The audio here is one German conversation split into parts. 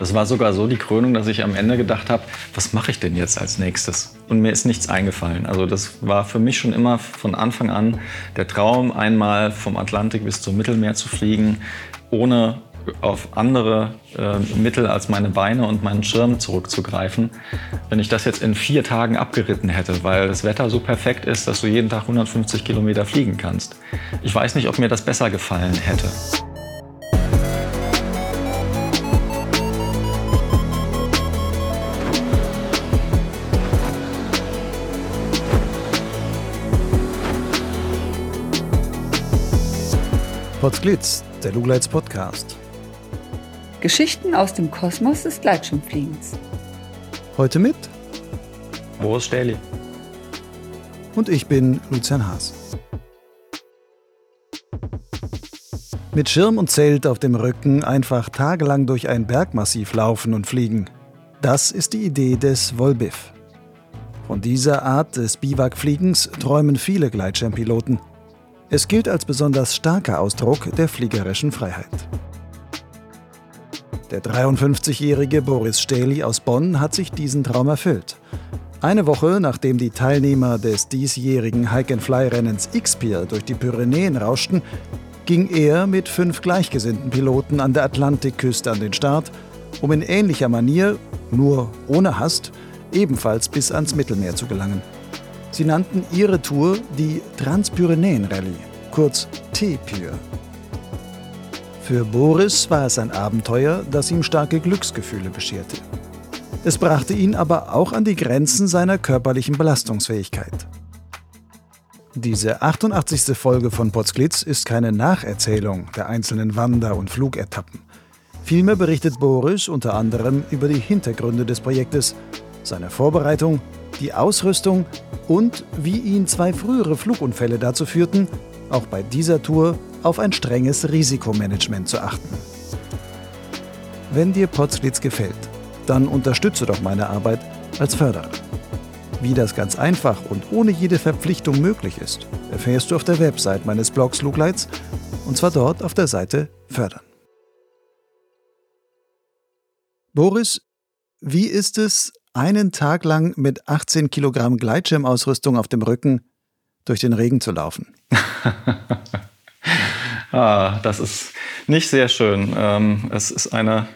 Das war sogar so die Krönung, dass ich am Ende gedacht habe, was mache ich denn jetzt als nächstes? Und mir ist nichts eingefallen. Also das war für mich schon immer von Anfang an der Traum, einmal vom Atlantik bis zum Mittelmeer zu fliegen, ohne auf andere Mittel als meine Beine und meinen Schirm zurückzugreifen. Wenn ich das jetzt in 4 Tagen abgeritten hätte, weil das Wetter so perfekt ist, dass du jeden Tag 150 Kilometer fliegen kannst. Ich weiß nicht, ob mir das besser gefallen hätte. Potzblitz, der Lugleitz Podcast. Geschichten aus dem Kosmos des Gleitschirmfliegens. Heute mit Boris Stähli. Und ich bin Lucian Haas. Mit Schirm und Zelt auf dem Rücken einfach tagelang durch ein Bergmassiv laufen und fliegen. Das ist die Idee des Volbiff. Von dieser Art des Biwakfliegens träumen viele Gleitschirmpiloten. Es gilt als besonders starker Ausdruck der fliegerischen Freiheit. Der 53-jährige Boris Stähli aus Bonn hat sich diesen Traum erfüllt. Eine Woche, nachdem die Teilnehmer des diesjährigen Hike-and-Fly-Rennens X-Pyr durch die Pyrenäen rauschten, ging er mit 5 gleichgesinnten Piloten an der Atlantikküste an den Start, um in ähnlicher Manier, nur ohne Hast, ebenfalls bis ans Mittelmeer zu gelangen. Sie nannten ihre Tour die Transpyrenäen-Rallye, kurz T-Pyr. Für Boris war es ein Abenteuer, das ihm starke Glücksgefühle bescherte. Es brachte ihn aber auch an die Grenzen seiner körperlichen Belastungsfähigkeit. Diese 88. Folge von Potzblitz ist keine Nacherzählung der einzelnen Wander- und Flugetappen. Vielmehr berichtet Boris unter anderem über die Hintergründe des Projektes, seine Vorbereitung, die Ausrüstung und wie ihn 2 frühere Flugunfälle dazu führten, auch bei dieser Tour auf ein strenges Risikomanagement zu achten. Wenn dir Potzblitz gefällt, dann unterstütze doch meine Arbeit als Förderer. Wie das ganz einfach und ohne jede Verpflichtung möglich ist, erfährst du auf der Website meines Blogs Lugleitz, und zwar dort auf der Seite Fördern. Boris, wie ist es, einen Tag lang mit 18 Kilogramm Gleitschirmausrüstung auf dem Rücken durch den Regen zu laufen? Das ist nicht sehr schön. Es ist eine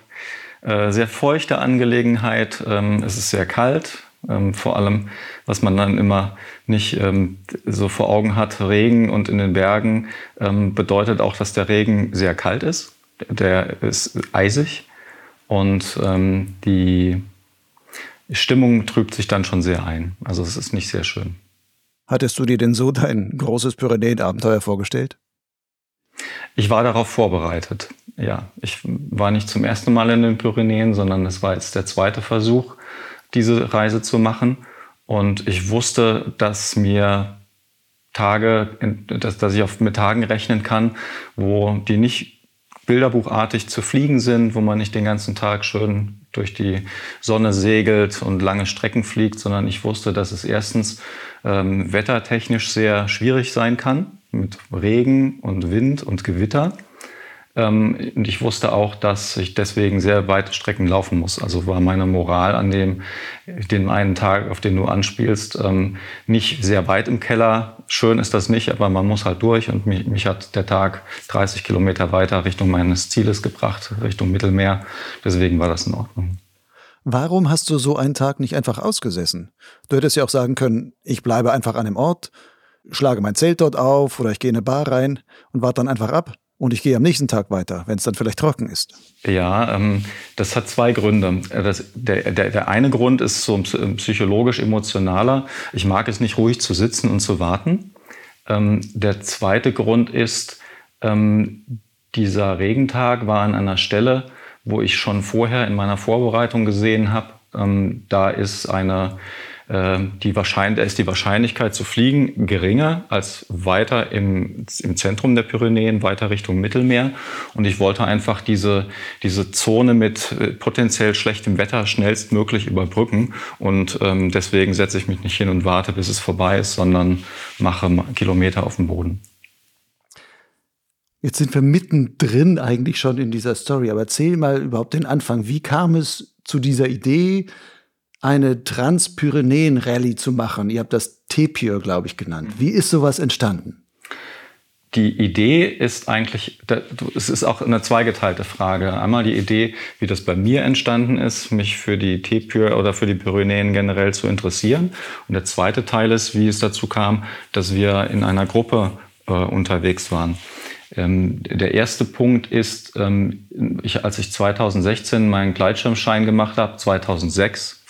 sehr feuchte Angelegenheit. Es ist sehr kalt. Vor allem, was man dann immer nicht so vor Augen hat, Regen und in den Bergen bedeutet auch, dass der Regen sehr kalt ist. Der ist eisig und die Stimmung trübt sich dann schon sehr ein. Also es ist nicht sehr schön. Hattest du dir denn so dein großes Pyrenäen-Abenteuer vorgestellt? Ich war darauf vorbereitet, ja. Ich war nicht zum ersten Mal in den Pyrenäen, sondern es war jetzt der 2. Versuch, diese Reise zu machen. Und ich wusste, dass dass ich mit Tagen rechnen kann, wo die nicht bilderbuchartig zu fliegen sind, wo man nicht den ganzen Tag schön durch die Sonne segelt und lange Strecken fliegt, sondern ich wusste, dass es erstens wettertechnisch sehr schwierig sein kann, mit Regen und Wind und Gewitter. Und ich wusste auch, dass ich deswegen sehr weite Strecken laufen muss. Also war meine Moral an dem einen Tag, auf den du anspielst, nicht sehr weit im Keller. Schön ist das nicht, aber man muss halt durch. Und mich hat der Tag 30 Kilometer weiter Richtung meines Zieles gebracht, Richtung Mittelmeer. Deswegen war das in Ordnung. Warum hast du so einen Tag nicht einfach ausgesessen? Du hättest ja auch sagen können, ich bleibe einfach an dem Ort, schlage mein Zelt dort auf oder ich gehe in eine Bar rein und warte dann einfach ab. Und ich gehe am nächsten Tag weiter, wenn es dann vielleicht trocken ist. Ja, das hat 2 Gründe. Der eine Grund ist so psychologisch-emotionaler. Ich mag es nicht, ruhig zu sitzen und zu warten. Der zweite Grund ist, dieser Regentag war an einer Stelle, wo ich schon vorher in meiner Vorbereitung gesehen habe, da ist die Wahrscheinlichkeit zu fliegen geringer als weiter im Zentrum der Pyrenäen, weiter Richtung Mittelmeer. Und ich wollte einfach diese Zone mit potenziell schlechtem Wetter schnellstmöglich überbrücken. Und deswegen setze ich mich nicht hin und warte, bis es vorbei ist, sondern mache Kilometer auf dem Boden. Jetzt sind wir mittendrin eigentlich schon in dieser Story, aber erzähl mal überhaupt den Anfang. Wie kam es zu dieser Idee, eine Transpyrenäen-Rallye zu machen? Ihr habt das T-Pyr, glaube ich, genannt. Wie ist sowas entstanden? Die Idee ist eigentlich, es ist auch eine zweigeteilte Frage. Einmal die Idee, wie das bei mir entstanden ist, mich für die T-Pyr oder für die Pyrenäen generell zu interessieren. Und der zweite Teil ist, wie es dazu kam, dass wir in einer Gruppe unterwegs waren. Der erste Punkt ist, als ich 2016 meinen Gleitschirmschein gemacht habe, 2006,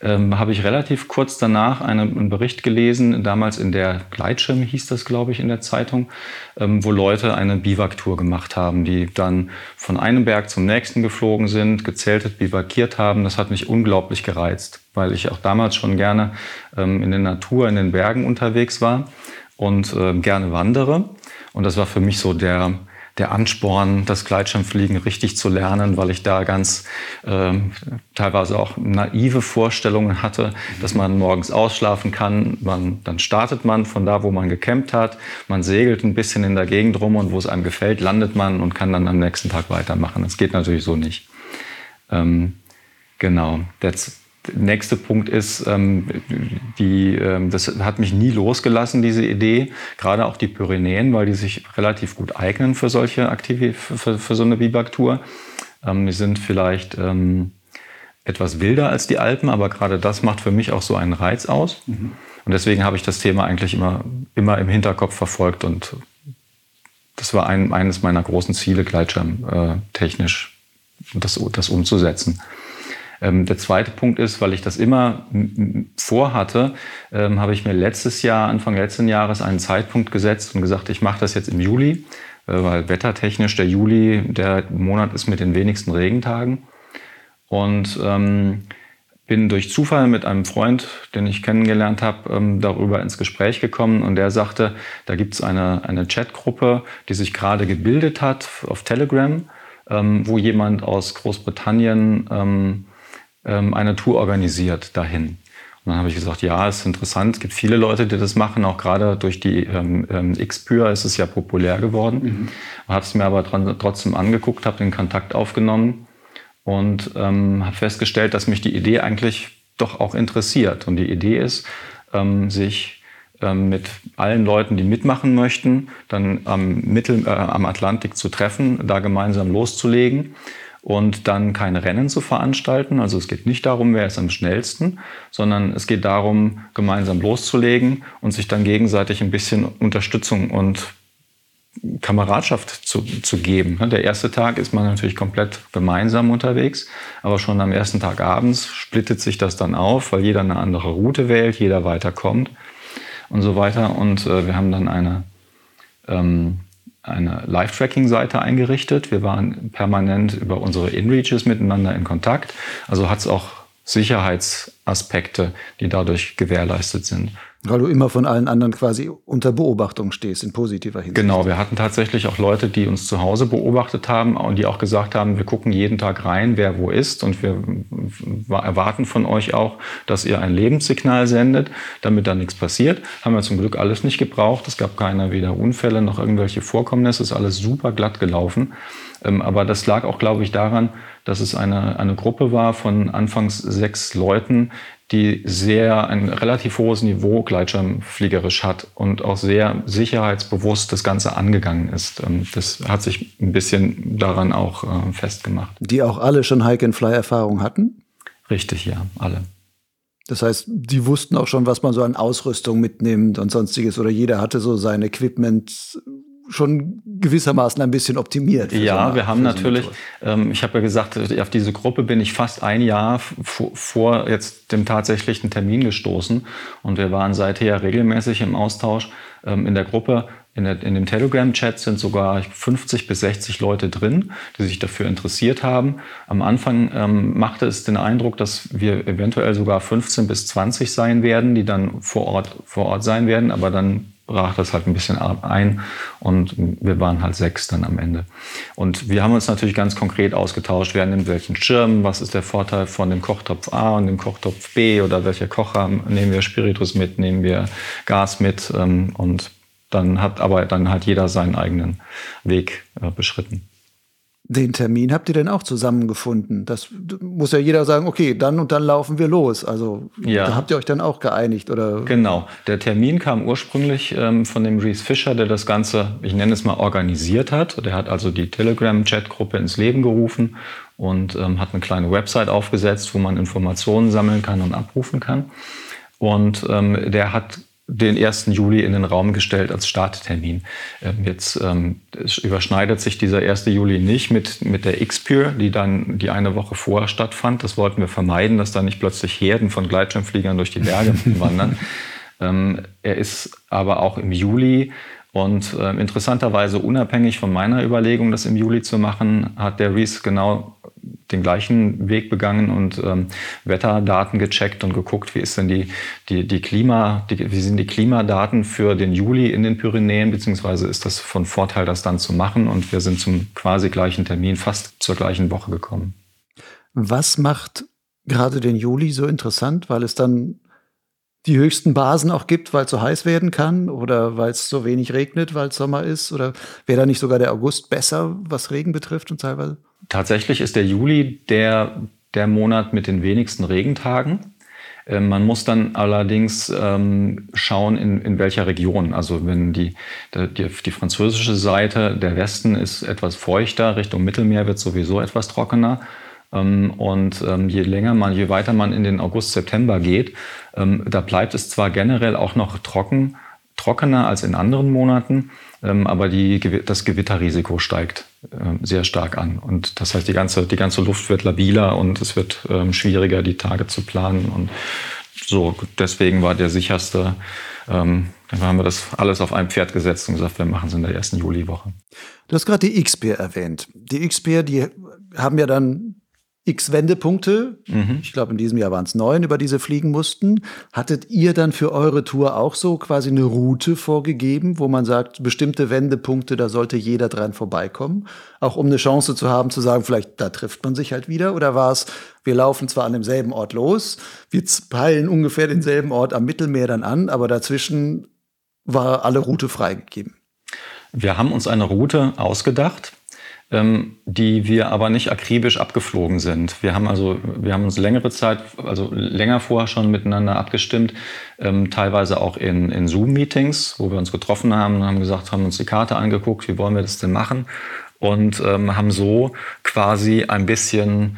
habe ich relativ kurz danach einen Bericht gelesen, damals in der Gleitschirm hieß das, glaube ich, in der Zeitung, wo Leute eine Biwak-Tour gemacht haben, die dann von einem Berg zum nächsten geflogen sind, gezeltet, biwakiert haben. Das hat mich unglaublich gereizt, weil ich auch damals schon gerne in der Natur, in den Bergen unterwegs war und gerne wandere. Und das war für mich so der Ansporn, das Gleitschirmfliegen richtig zu lernen, weil ich da ganz teilweise auch naive Vorstellungen hatte, dass man morgens ausschlafen kann. Dann startet man von da, wo man gecampt hat. Man segelt ein bisschen in der Gegend rum und wo es einem gefällt, landet man und kann dann am nächsten Tag weitermachen. Das geht natürlich so nicht. Genau. Der nächste Punkt ist, das hat mich nie losgelassen, diese Idee, gerade auch die Pyrenäen, weil die sich relativ gut eignen für solche Aktivitäten, für so eine Biwak-Tour. Die sind vielleicht etwas wilder als die Alpen, aber gerade das macht für mich auch so einen Reiz aus. Mhm. Und deswegen habe ich das Thema eigentlich immer im Hinterkopf verfolgt und das war eines meiner großen Ziele, gleitschirmtechnisch das umzusetzen. Der zweite Punkt ist, weil ich das immer vorhatte, habe ich mir Anfang letzten Jahres einen Zeitpunkt gesetzt und gesagt, ich mache das jetzt im Juli, weil wettertechnisch der Juli der Monat ist mit den wenigsten Regentagen. Und bin durch Zufall mit einem Freund, den ich kennengelernt habe, darüber ins Gespräch gekommen und der sagte, da gibt es eine Chatgruppe, die sich gerade gebildet hat auf Telegram, wo jemand aus Großbritannien eine Tour organisiert dahin. Und dann habe ich gesagt, ja, ist interessant, es gibt viele Leute, die das machen, auch gerade durch die X-Pyr ist es ja populär geworden. Mhm. Habe es mir aber trotzdem angeguckt, habe den Kontakt aufgenommen und habe festgestellt, dass mich die Idee eigentlich doch auch interessiert. Und die Idee ist, sich mit allen Leuten, die mitmachen möchten, dann am Atlantik zu treffen, da gemeinsam loszulegen. Und dann keine Rennen zu veranstalten. Also es geht nicht darum, wer ist am schnellsten, sondern es geht darum, gemeinsam loszulegen und sich dann gegenseitig ein bisschen Unterstützung und Kameradschaft zu geben. Der erste Tag ist man natürlich komplett gemeinsam unterwegs, aber schon am ersten Tag abends splittet sich das dann auf, weil jeder eine andere Route wählt, jeder weiterkommt und so weiter. Und wir haben dann eine Live-Tracking-Seite eingerichtet. Wir waren permanent über unsere InReaches miteinander in Kontakt. Also hat es auch Sicherheitsaspekte, die dadurch gewährleistet sind. Weil du immer von allen anderen quasi unter Beobachtung stehst, in positiver Hinsicht. Genau, wir hatten tatsächlich auch Leute, die uns zu Hause beobachtet haben und die auch gesagt haben, wir gucken jeden Tag rein, wer wo ist und wir erwarten von euch auch, dass ihr ein Lebenssignal sendet, damit da nichts passiert. Haben wir zum Glück alles nicht gebraucht, es gab keine weder Unfälle noch irgendwelche Vorkommnisse, es ist alles super glatt gelaufen. Aber das lag auch, glaube ich, daran, dass es eine Gruppe war von anfangs 6 Leuten, die ein relativ hohes Niveau gleitschirmfliegerisch hat und auch sehr sicherheitsbewusst das Ganze angegangen ist. Das hat sich ein bisschen daran auch festgemacht. Die auch alle schon Hike-and-Fly-Erfahrung hatten? Richtig, ja, alle. Das heißt, die wussten auch schon, was man so an Ausrüstung mitnimmt und Sonstiges. Oder jeder hatte so sein Equipment schon gewissermaßen ein bisschen optimiert. Ja, wir haben natürlich, ich habe ja gesagt, auf diese Gruppe bin ich fast ein Jahr vor jetzt dem tatsächlichen Termin gestoßen und wir waren seither regelmäßig im Austausch in der Gruppe. In dem Telegram-Chat sind sogar 50 bis 60 Leute drin, die sich dafür interessiert haben. Am Anfang machte es den Eindruck, dass wir eventuell sogar 15 bis 20 sein werden, die dann vor Ort sein werden, aber dann brach das halt ein bisschen ein und wir waren halt 6 dann am Ende. Und wir haben uns natürlich ganz konkret ausgetauscht, wer nimmt welchen Schirm, was ist der Vorteil von dem Kochtopf A und dem Kochtopf B oder welcher Kocher, nehmen wir Spiritus mit, nehmen wir Gas mit und Dann hat aber dann halt jeder seinen eigenen Weg beschritten. Den Termin habt ihr denn auch zusammengefunden? Das muss ja jeder sagen, okay, dann und dann laufen wir los. Also ja. Da habt ihr euch dann auch geeinigt, oder? Genau. Der Termin kam ursprünglich von dem Reese Fischer, der das Ganze, ich nenne es mal, organisiert hat. Der hat also die Telegram-Chat-Gruppe ins Leben gerufen und hat eine kleine Website aufgesetzt, wo man Informationen sammeln kann und abrufen kann. Und der hat den 1. Juli in den Raum gestellt als Starttermin. Jetzt überschneidet sich dieser 1. Juli nicht mit der X-Pyr, die dann die eine Woche vorher stattfand. Das wollten wir vermeiden, dass da nicht plötzlich Herden von Gleitschirmfliegern durch die Berge wandern. Er ist aber auch im Juli. Und interessanterweise, unabhängig von meiner Überlegung, das im Juli zu machen, hat der Reese genau den gleichen Weg begangen und Wetterdaten gecheckt und geguckt, wie ist denn wie sind die Klimadaten für den Juli in den Pyrenäen, beziehungsweise ist das von Vorteil, das dann zu machen. Und wir sind zum quasi gleichen Termin, fast zur gleichen Woche gekommen. Was macht gerade den Juli so interessant, weil es dann die höchsten Basen auch gibt, weil es so heiß werden kann oder weil es so wenig regnet, weil es Sommer ist? Oder wäre da nicht sogar der August besser, was Regen betrifft und teilweise? Tatsächlich ist der Juli der Monat mit den wenigsten Regentagen. Man muss dann allerdings schauen, in welcher Region. Also wenn die französische Seite, der Westen, ist etwas feuchter, Richtung Mittelmeer wird sowieso etwas trockener. Und je weiter man in den August, September geht, da bleibt es zwar generell auch noch trockener als in anderen Monaten, aber das Gewitterrisiko steigt sehr stark an. Und das heißt, die ganze Luft wird labiler und es wird schwieriger, die Tage zu planen. Und so, deswegen war der sicherste, dann haben wir das alles auf ein Pferd gesetzt und gesagt, wir machen es in der 1. Juliwoche. Du hast gerade die X-Pyr erwähnt. Die X-Pyr, die haben ja dann x Wendepunkte. Mhm. Ich glaube, in diesem Jahr waren es 9, über die sie fliegen mussten. Hattet ihr dann für eure Tour auch so quasi eine Route vorgegeben, wo man sagt, bestimmte Wendepunkte, da sollte jeder dran vorbeikommen? Auch um eine Chance zu haben, zu sagen, vielleicht da trifft man sich halt wieder. Oder war es, wir laufen zwar an demselben Ort los, wir peilen ungefähr denselben Ort am Mittelmeer dann an, aber dazwischen war alle Route freigegeben? Wir haben uns eine Route ausgedacht, die wir aber nicht akribisch abgeflogen sind. Wir haben uns längere Zeit, also länger vorher schon miteinander abgestimmt, teilweise auch in Zoom-Meetings, wo wir uns getroffen haben und haben uns die Karte angeguckt, wie wollen wir das denn machen, und haben so quasi ein bisschen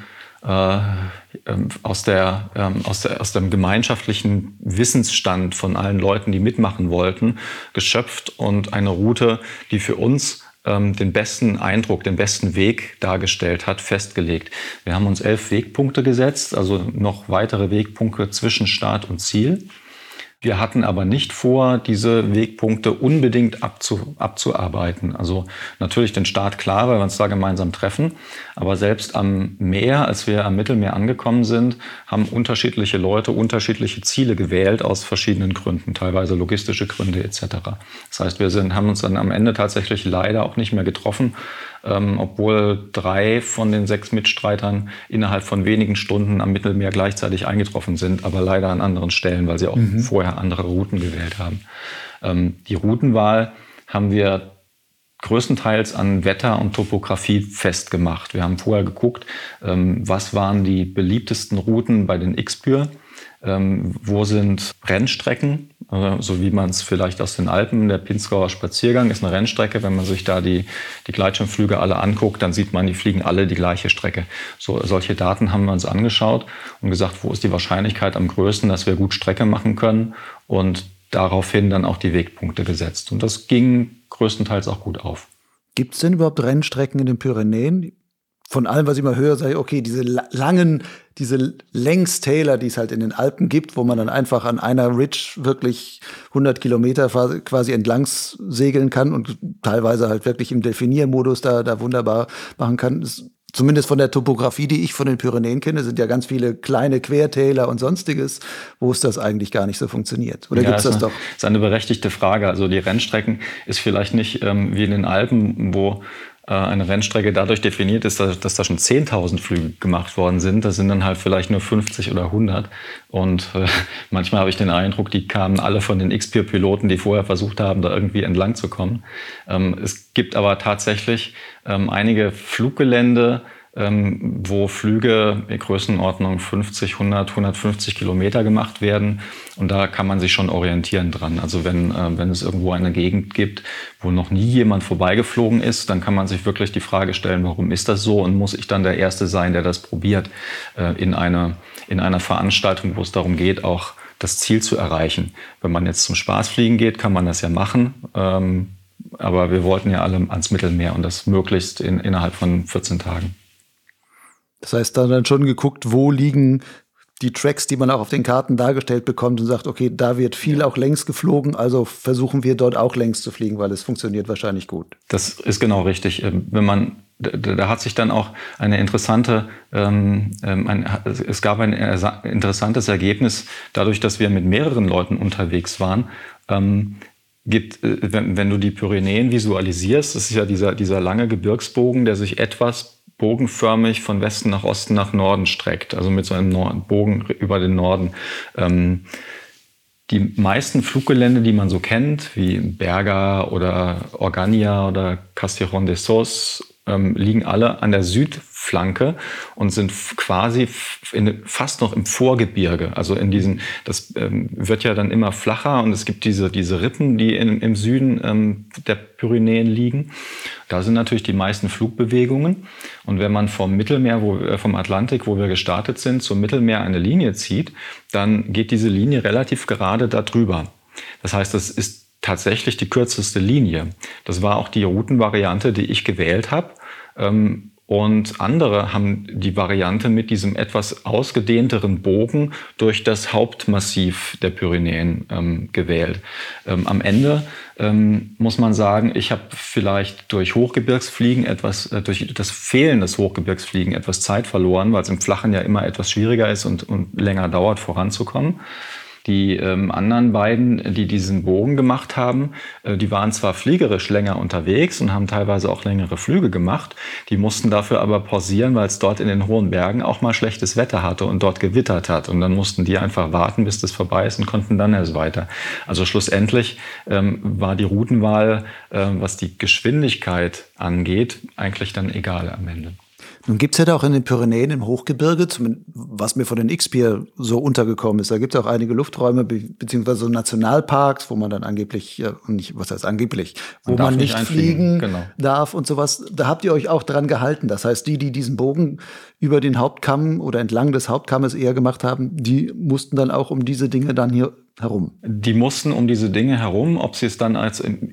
aus dem gemeinschaftlichen Wissensstand von allen Leuten, die mitmachen wollten, geschöpft und eine Route, die für uns den besten Eindruck, den besten Weg dargestellt hat, festgelegt. Wir haben uns 11 Wegpunkte gesetzt, also noch weitere Wegpunkte zwischen Start und Ziel. Wir hatten aber nicht vor, diese Wegpunkte unbedingt abzuarbeiten. Also natürlich den Start klar, weil wir uns da gemeinsam treffen. Aber selbst am Meer, als wir am Mittelmeer angekommen sind, haben unterschiedliche Leute unterschiedliche Ziele gewählt aus verschiedenen Gründen, teilweise logistische Gründe etc. Das heißt, haben uns dann am Ende tatsächlich leider auch nicht mehr getroffen, obwohl 3 von den 6 Mitstreitern innerhalb von wenigen Stunden am Mittelmeer gleichzeitig eingetroffen sind, aber leider an anderen Stellen, weil sie auch vorher andere Routen gewählt haben. Die Routenwahl haben wir größtenteils an Wetter und Topografie festgemacht. Wir haben vorher geguckt, was waren die beliebtesten Routen bei den X-Pyr, wo sind Rennstrecken, so wie man es vielleicht aus den Alpen, der Pinzgauer Spaziergang ist eine Rennstrecke, wenn man sich da die Gleitschirmflüge alle anguckt, dann sieht man, die fliegen alle die gleiche Strecke. Solche Daten haben wir uns angeschaut und gesagt, wo ist die Wahrscheinlichkeit am größten, dass wir gut Strecke machen können, und daraufhin dann auch die Wegpunkte gesetzt. Und das ging größtenteils auch gut auf. Gibt es denn überhaupt Rennstrecken in den Pyrenäen? Von allem, was ich mal höre, sage ich, okay, diese Längstäler, die es halt in den Alpen gibt, wo man dann einfach an einer Ridge wirklich 100 Kilometer quasi entlangs segeln kann und teilweise halt wirklich im Definiermodus da wunderbar machen kann. Zumindest von der Topografie, die ich von den Pyrenäen kenne, sind ja ganz viele kleine Quertäler und Sonstiges, wo es das eigentlich gar nicht so funktioniert. Oder ja, gibt es das doch? Das ist eine berechtigte Frage. Also die Rennstrecken ist vielleicht nicht wie in den Alpen, wo eine Rennstrecke dadurch definiert ist, dass da schon 10.000 Flüge gemacht worden sind. Das sind dann halt vielleicht nur 50 oder 100. Und manchmal habe ich den Eindruck, die kamen alle von den X-Pyr-Piloten, die vorher versucht haben, da irgendwie entlang zu kommen. Es gibt aber tatsächlich einige Fluggelände, wo Flüge in Größenordnung 50, 100, 150 Kilometer gemacht werden. Und da kann man sich schon orientieren dran. Also wenn es irgendwo eine Gegend gibt, wo noch nie jemand vorbeigeflogen ist, dann kann man sich wirklich die Frage stellen, warum ist das so? Und muss ich dann der Erste sein, der das probiert, in einer Veranstaltung, wo es darum geht, auch das Ziel zu erreichen? Wenn man jetzt zum Spaßfliegen geht, kann man das ja machen. Aber wir wollten ja alle ans Mittelmeer und das möglichst innerhalb von 14 Tagen. Das heißt, da dann schon geguckt, wo liegen die Tracks, die man auch auf den Karten dargestellt bekommt und sagt, okay, da wird viel auch längs geflogen, also versuchen wir dort auch längs zu fliegen, weil es funktioniert wahrscheinlich gut. Das ist genau richtig. Wenn man, da hat sich dann auch eine interessante, es gab ein interessantes Ergebnis, dadurch, dass wir mit mehreren Leuten unterwegs waren, wenn du die Pyrenäen visualisierst, das ist ja dieser lange Gebirgsbogen, der sich etwas bogenförmig von Westen nach Osten nach Norden streckt, also mit so einem Bogen über den Norden. Die meisten Fluggelände, die man so kennt, wie Berga oder Organia oder Castillon de Sos, liegen alle an der Südflanke und sind quasi fast noch im Vorgebirge. Also das wird ja dann immer flacher und es gibt diese Rippen, die im Süden der Pyrenäen liegen. Da sind natürlich die meisten Flugbewegungen. Und wenn man vom Atlantik, wo wir gestartet sind, zum Mittelmeer eine Linie zieht, dann geht diese Linie relativ gerade da drüber. Das heißt, das ist tatsächlich die kürzeste Linie. Das war auch die Routenvariante, die ich gewählt habe. Und andere haben die Variante mit diesem etwas ausgedehnteren Bogen durch das Hauptmassiv der Pyrenäen gewählt. Am Ende muss man sagen, ich habe vielleicht durch Hochgebirgsfliegen durch das Fehlen des Hochgebirgsfliegen etwas Zeit verloren, weil es im Flachen ja immer etwas schwieriger ist und länger dauert, voranzukommen. Die anderen beiden, die diesen Bogen gemacht haben, die waren zwar fliegerisch länger unterwegs und haben teilweise auch längere Flüge gemacht, die mussten dafür aber pausieren, weil es dort in den hohen Bergen auch mal schlechtes Wetter hatte und dort gewittert hat. Und dann mussten die einfach warten, bis das vorbei ist und konnten dann erst weiter. Also schlussendlich war die Routenwahl, was die Geschwindigkeit angeht, eigentlich dann egal am Ende. Nun gibt es ja da auch in den Pyrenäen im Hochgebirge, was mir von den X-Pyr so untergekommen ist, da gibt es auch einige Lufträume beziehungsweise so Nationalparks, wo man dann angeblich, wo man nicht fliegen darf und sowas. Da habt ihr euch auch dran gehalten. Das heißt, die diesen Bogen über den Hauptkamm oder entlang des Hauptkammes eher gemacht haben, die mussten dann auch um diese Dinge dann hier herum. Die mussten um diese Dinge herum. Ob sie es dann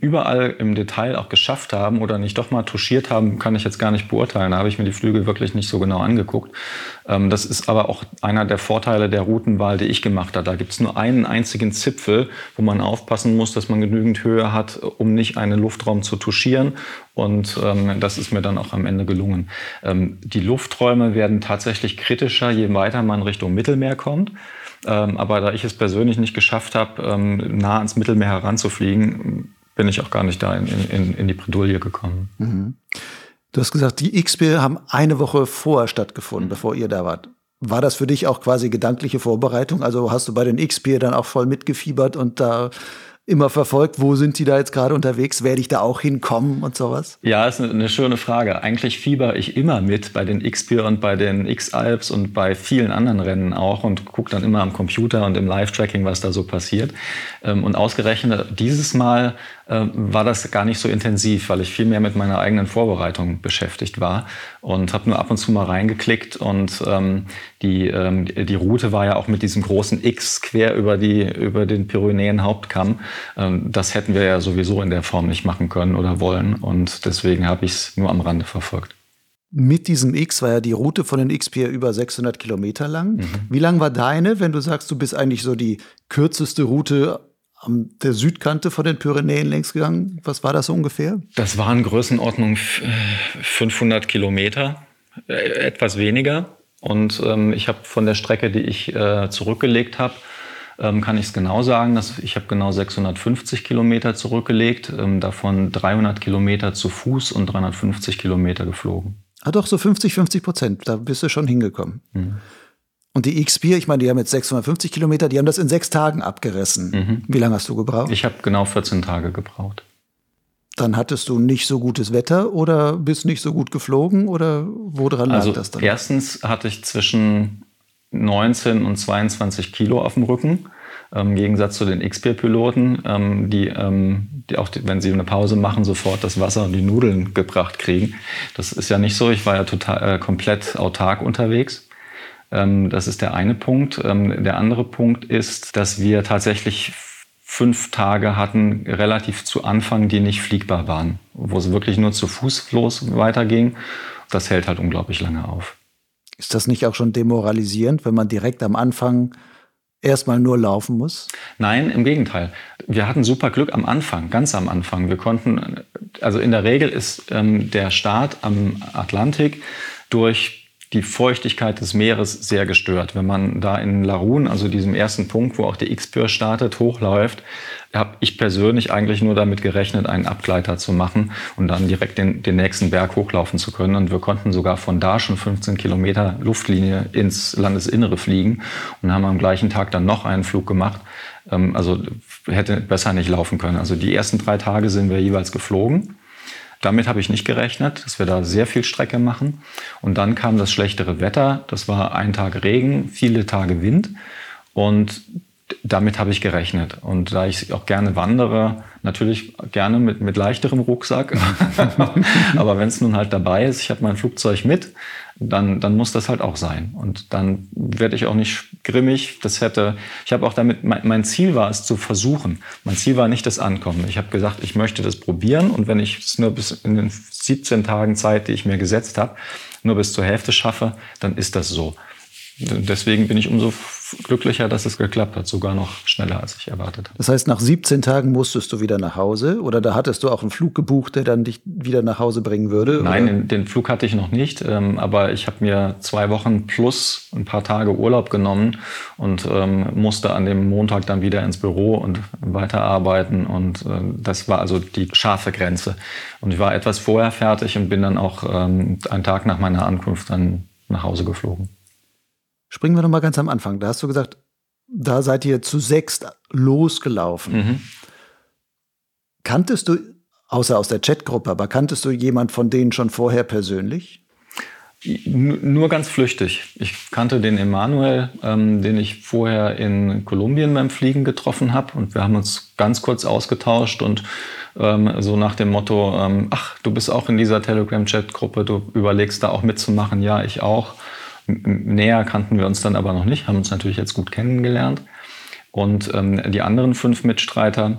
überall im Detail auch geschafft haben oder nicht doch mal touchiert haben, kann ich jetzt gar nicht beurteilen. Da habe ich mir die Flüge wirklich nicht so genau angeguckt. Das ist aber auch einer der Vorteile der Routenwahl, die ich gemacht habe. Da gibt es nur einen einzigen Zipfel, wo man aufpassen muss, dass man genügend Höhe hat, um nicht einen Luftraum zu touchieren. Und das ist mir dann auch am Ende gelungen. Die Lufträume werden tatsächlich kritischer, je weiter man Richtung Mittelmeer kommt. Aber da ich es persönlich nicht geschafft habe, nah ans Mittelmeer heranzufliegen, bin ich auch gar nicht da in die Bredouille gekommen. Mhm. Du hast gesagt, die X-Pyr haben eine Woche vorher stattgefunden, bevor ihr da wart. War das für dich auch quasi gedankliche Vorbereitung? Also hast du bei den X-Pyr dann auch voll mitgefiebert und da immer verfolgt, wo sind die da jetzt gerade unterwegs? Werde ich da auch hinkommen und sowas? Ja, ist eine schöne Frage. Eigentlich fieber ich immer mit bei den X-Pyr und bei den X-Alps und bei vielen anderen Rennen auch und gucke dann immer am Computer und im Live-Tracking, was da so passiert. Und ausgerechnet dieses Mal war das gar nicht so intensiv, weil ich viel mehr mit meiner eigenen Vorbereitung beschäftigt war und habe nur ab und zu mal reingeklickt und die Route war ja auch mit diesem großen X quer über den Pyrenäen-Hauptkamm. Das hätten wir ja sowieso in der Form nicht machen können oder wollen und deswegen habe ich es nur am Rande verfolgt. Mit diesem X war ja die Route von den X-Pyr über 600 Kilometer lang. Mhm. Wie lang war deine, wenn du sagst, du bist eigentlich so die kürzeste Route an der Südkante von den Pyrenäen längs gegangen? Was war das ungefähr? Das waren Größenordnung 500 Kilometer, etwas weniger. Und ich habe von der Strecke, die ich zurückgelegt habe, kann ich es genau sagen, dass ich habe genau 650 Kilometer zurückgelegt, davon 300 Kilometer zu Fuß und 350 Kilometer geflogen. Ah doch, so 50%, da bist du schon hingekommen. Mhm. Und die X-Pyr, ich meine, die haben jetzt 650 Kilometer, die haben das in 6 Tagen abgerissen. Mhm. Wie lange hast du gebraucht? Ich habe genau 14 Tage gebraucht. Dann hattest du nicht so gutes Wetter oder bist nicht so gut geflogen oder woran lag das dann? Erstens hatte ich zwischen 19 und 22 Kilo auf dem Rücken, im Gegensatz zu den X-Pyr-Piloten, die auch, wenn sie eine Pause machen, sofort das Wasser und die Nudeln gebracht kriegen. Das ist ja nicht so, ich war ja total komplett autark unterwegs. Das ist der eine Punkt. Der andere Punkt ist, dass wir tatsächlich 5 Tage hatten, relativ zu Anfang, die nicht fliegbar waren, wo es wirklich nur zu Fuß los weiterging. Das hält halt unglaublich lange auf. Ist das nicht auch schon demoralisierend, wenn man direkt am Anfang erstmal nur laufen muss? Nein, im Gegenteil. Wir hatten super Glück am Anfang, ganz am Anfang. Wir konnten, also in der Regel ist der Start am Atlantik durch die Feuchtigkeit des Meeres sehr gestört. Wenn man da in Larun, also diesem ersten Punkt, wo auch der X-Pyr startet, hochläuft, habe ich persönlich eigentlich nur damit gerechnet, einen Abgleiter zu machen und dann direkt den nächsten Berg hochlaufen zu können. Und wir konnten sogar von da schon 15 Kilometer Luftlinie ins Landesinnere fliegen und haben am gleichen Tag dann noch einen Flug gemacht. Also hätte besser nicht laufen können. Also die ersten 3 Tage sind wir jeweils geflogen. Damit habe ich nicht gerechnet, dass wir da sehr viel Strecke machen. Und dann kam das schlechtere Wetter. Das war ein Tag Regen, viele Tage Wind. Und damit habe ich gerechnet. Und da ich auch gerne wandere, natürlich gerne mit leichterem Rucksack. Aber wenn es nun halt dabei ist, ich habe mein Flugzeug mit, dann muss das halt auch sein. Und dann werde ich auch nicht grimmig. Ich habe auch damit, mein Ziel war es zu versuchen. Mein Ziel war nicht das Ankommen. Ich habe gesagt, ich möchte das probieren. Und wenn ich es nur bis in den 17 Tagen Zeit, die ich mir gesetzt habe, nur bis zur Hälfte schaffe, dann ist das so. Deswegen bin ich umso glücklicher, dass es geklappt hat, sogar noch schneller, als ich erwartet habe. Das heißt, nach 17 Tagen musstest du wieder nach Hause oder da hattest du auch einen Flug gebucht, der dann dich wieder nach Hause bringen würde? Nein, oder? Den Flug hatte ich noch nicht, aber ich habe mir 2 Wochen plus ein paar Tage Urlaub genommen und musste an dem Montag dann wieder ins Büro und weiterarbeiten und das war also die scharfe Grenze. Und ich war etwas vorher fertig und bin dann auch einen Tag nach meiner Ankunft dann nach Hause geflogen. Springen wir noch mal ganz am Anfang. Da hast du gesagt, da seid ihr zu 6 losgelaufen. Mhm. Kanntest du, außer aus der Chatgruppe, aber kanntest du jemand von denen schon vorher persönlich? Nur ganz flüchtig. Ich kannte den Emanuel, den ich vorher in Kolumbien beim Fliegen getroffen habe. Und wir haben uns ganz kurz ausgetauscht und so nach dem Motto, ach, du bist auch in dieser Telegram-Chat-Gruppe, du überlegst da auch mitzumachen. Ja, ich auch. Näher kannten wir uns dann aber noch nicht, haben uns natürlich jetzt gut kennengelernt. Und die anderen 4 Mitstreiter,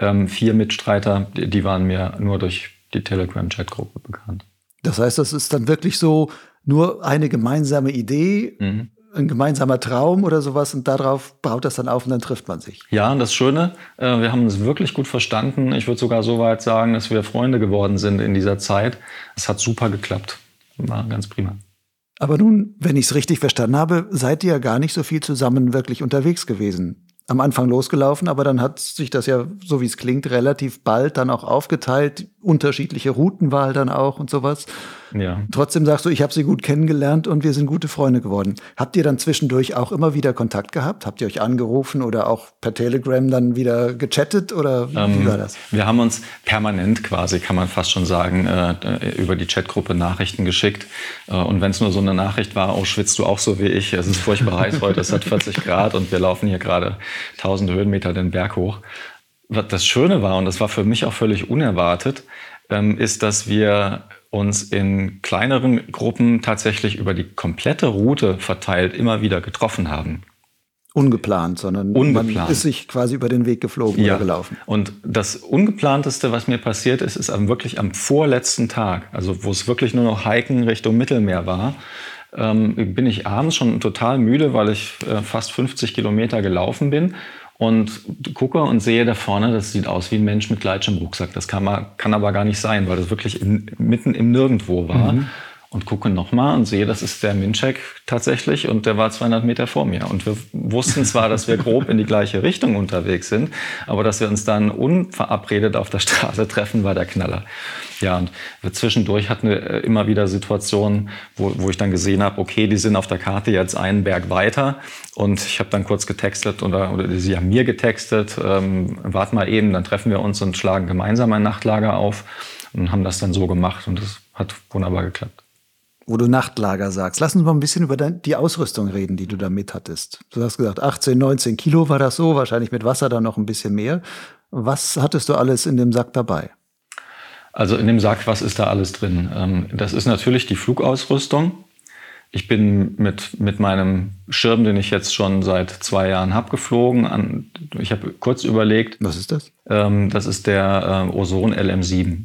die waren mir nur durch die Telegram-Chat-Gruppe bekannt. Das heißt, das ist dann wirklich so nur eine gemeinsame Idee, ein gemeinsamer Traum oder sowas und darauf baut das dann auf und dann trifft man sich. Ja, und das Schöne, wir haben uns wirklich gut verstanden. Ich würde sogar so weit sagen, dass wir Freunde geworden sind in dieser Zeit. Es hat super geklappt, war ganz prima. Aber nun, wenn ich es richtig verstanden habe, seid ihr ja gar nicht so viel zusammen wirklich unterwegs gewesen. Am Anfang losgelaufen, aber dann hat sich das ja, so wie es klingt, relativ bald dann auch aufgeteilt. Unterschiedliche Routenwahl dann auch und sowas. Ja. Trotzdem sagst du, ich habe sie gut kennengelernt und wir sind gute Freunde geworden. Habt ihr dann zwischendurch auch immer wieder Kontakt gehabt? Habt ihr euch angerufen oder auch per Telegram dann wieder gechattet oder wie war das? Wir haben uns permanent quasi, kann man fast schon sagen, über die Chatgruppe Nachrichten geschickt. Und wenn es nur so eine Nachricht war, oh, schwitzt du auch so wie ich, es ist furchtbar heiß heute, es hat 40 Grad und wir laufen hier gerade 1000 Höhenmeter den Berg hoch. Was das Schöne war, und das war für mich auch völlig unerwartet, ist, dass wir uns in kleineren Gruppen tatsächlich über die komplette Route verteilt immer wieder getroffen haben. Ungeplant, sondern man ist sich quasi über den Weg geflogen oder gelaufen. Und das Ungeplanteste, was mir passiert ist, ist wirklich am vorletzten Tag, also wo es wirklich nur noch Hiken Richtung Mittelmeer war, bin ich abends schon total müde, weil ich fast 50 Kilometer gelaufen bin. Und gucke und sehe da vorne, das sieht aus wie ein Mensch mit Gleitschirmrucksack. Das kann aber gar nicht sein, weil das wirklich mitten im Nirgendwo war. Mhm. und gucke nochmal und sehe, das ist der Mincheck tatsächlich und der war 200 Meter vor mir. Und wir wussten zwar, dass wir grob in die gleiche Richtung unterwegs sind, aber dass wir uns dann unverabredet auf der Straße treffen, war der Knaller. Ja, und zwischendurch hatten wir immer wieder Situationen, wo ich dann gesehen habe, okay, die sind auf der Karte jetzt einen Berg weiter und ich habe dann kurz getextet oder sie haben mir getextet, wart mal eben, dann treffen wir uns und schlagen gemeinsam ein Nachtlager auf und haben das dann so gemacht und das hat wunderbar geklappt. Wo du Nachtlager sagst. Lass uns mal ein bisschen über die Ausrüstung reden, die du da mit hattest. Du hast gesagt, 18, 19 Kilo war das so, wahrscheinlich mit Wasser dann noch ein bisschen mehr. Was hattest du alles in dem Sack dabei? Also in dem Sack, was ist da alles drin? Das ist natürlich die Flugausrüstung. Ich bin mit meinem Schirm, den ich jetzt schon seit 2 Jahren habe, geflogen. Ich habe kurz überlegt. Was ist das? Das ist der Ozone LM7.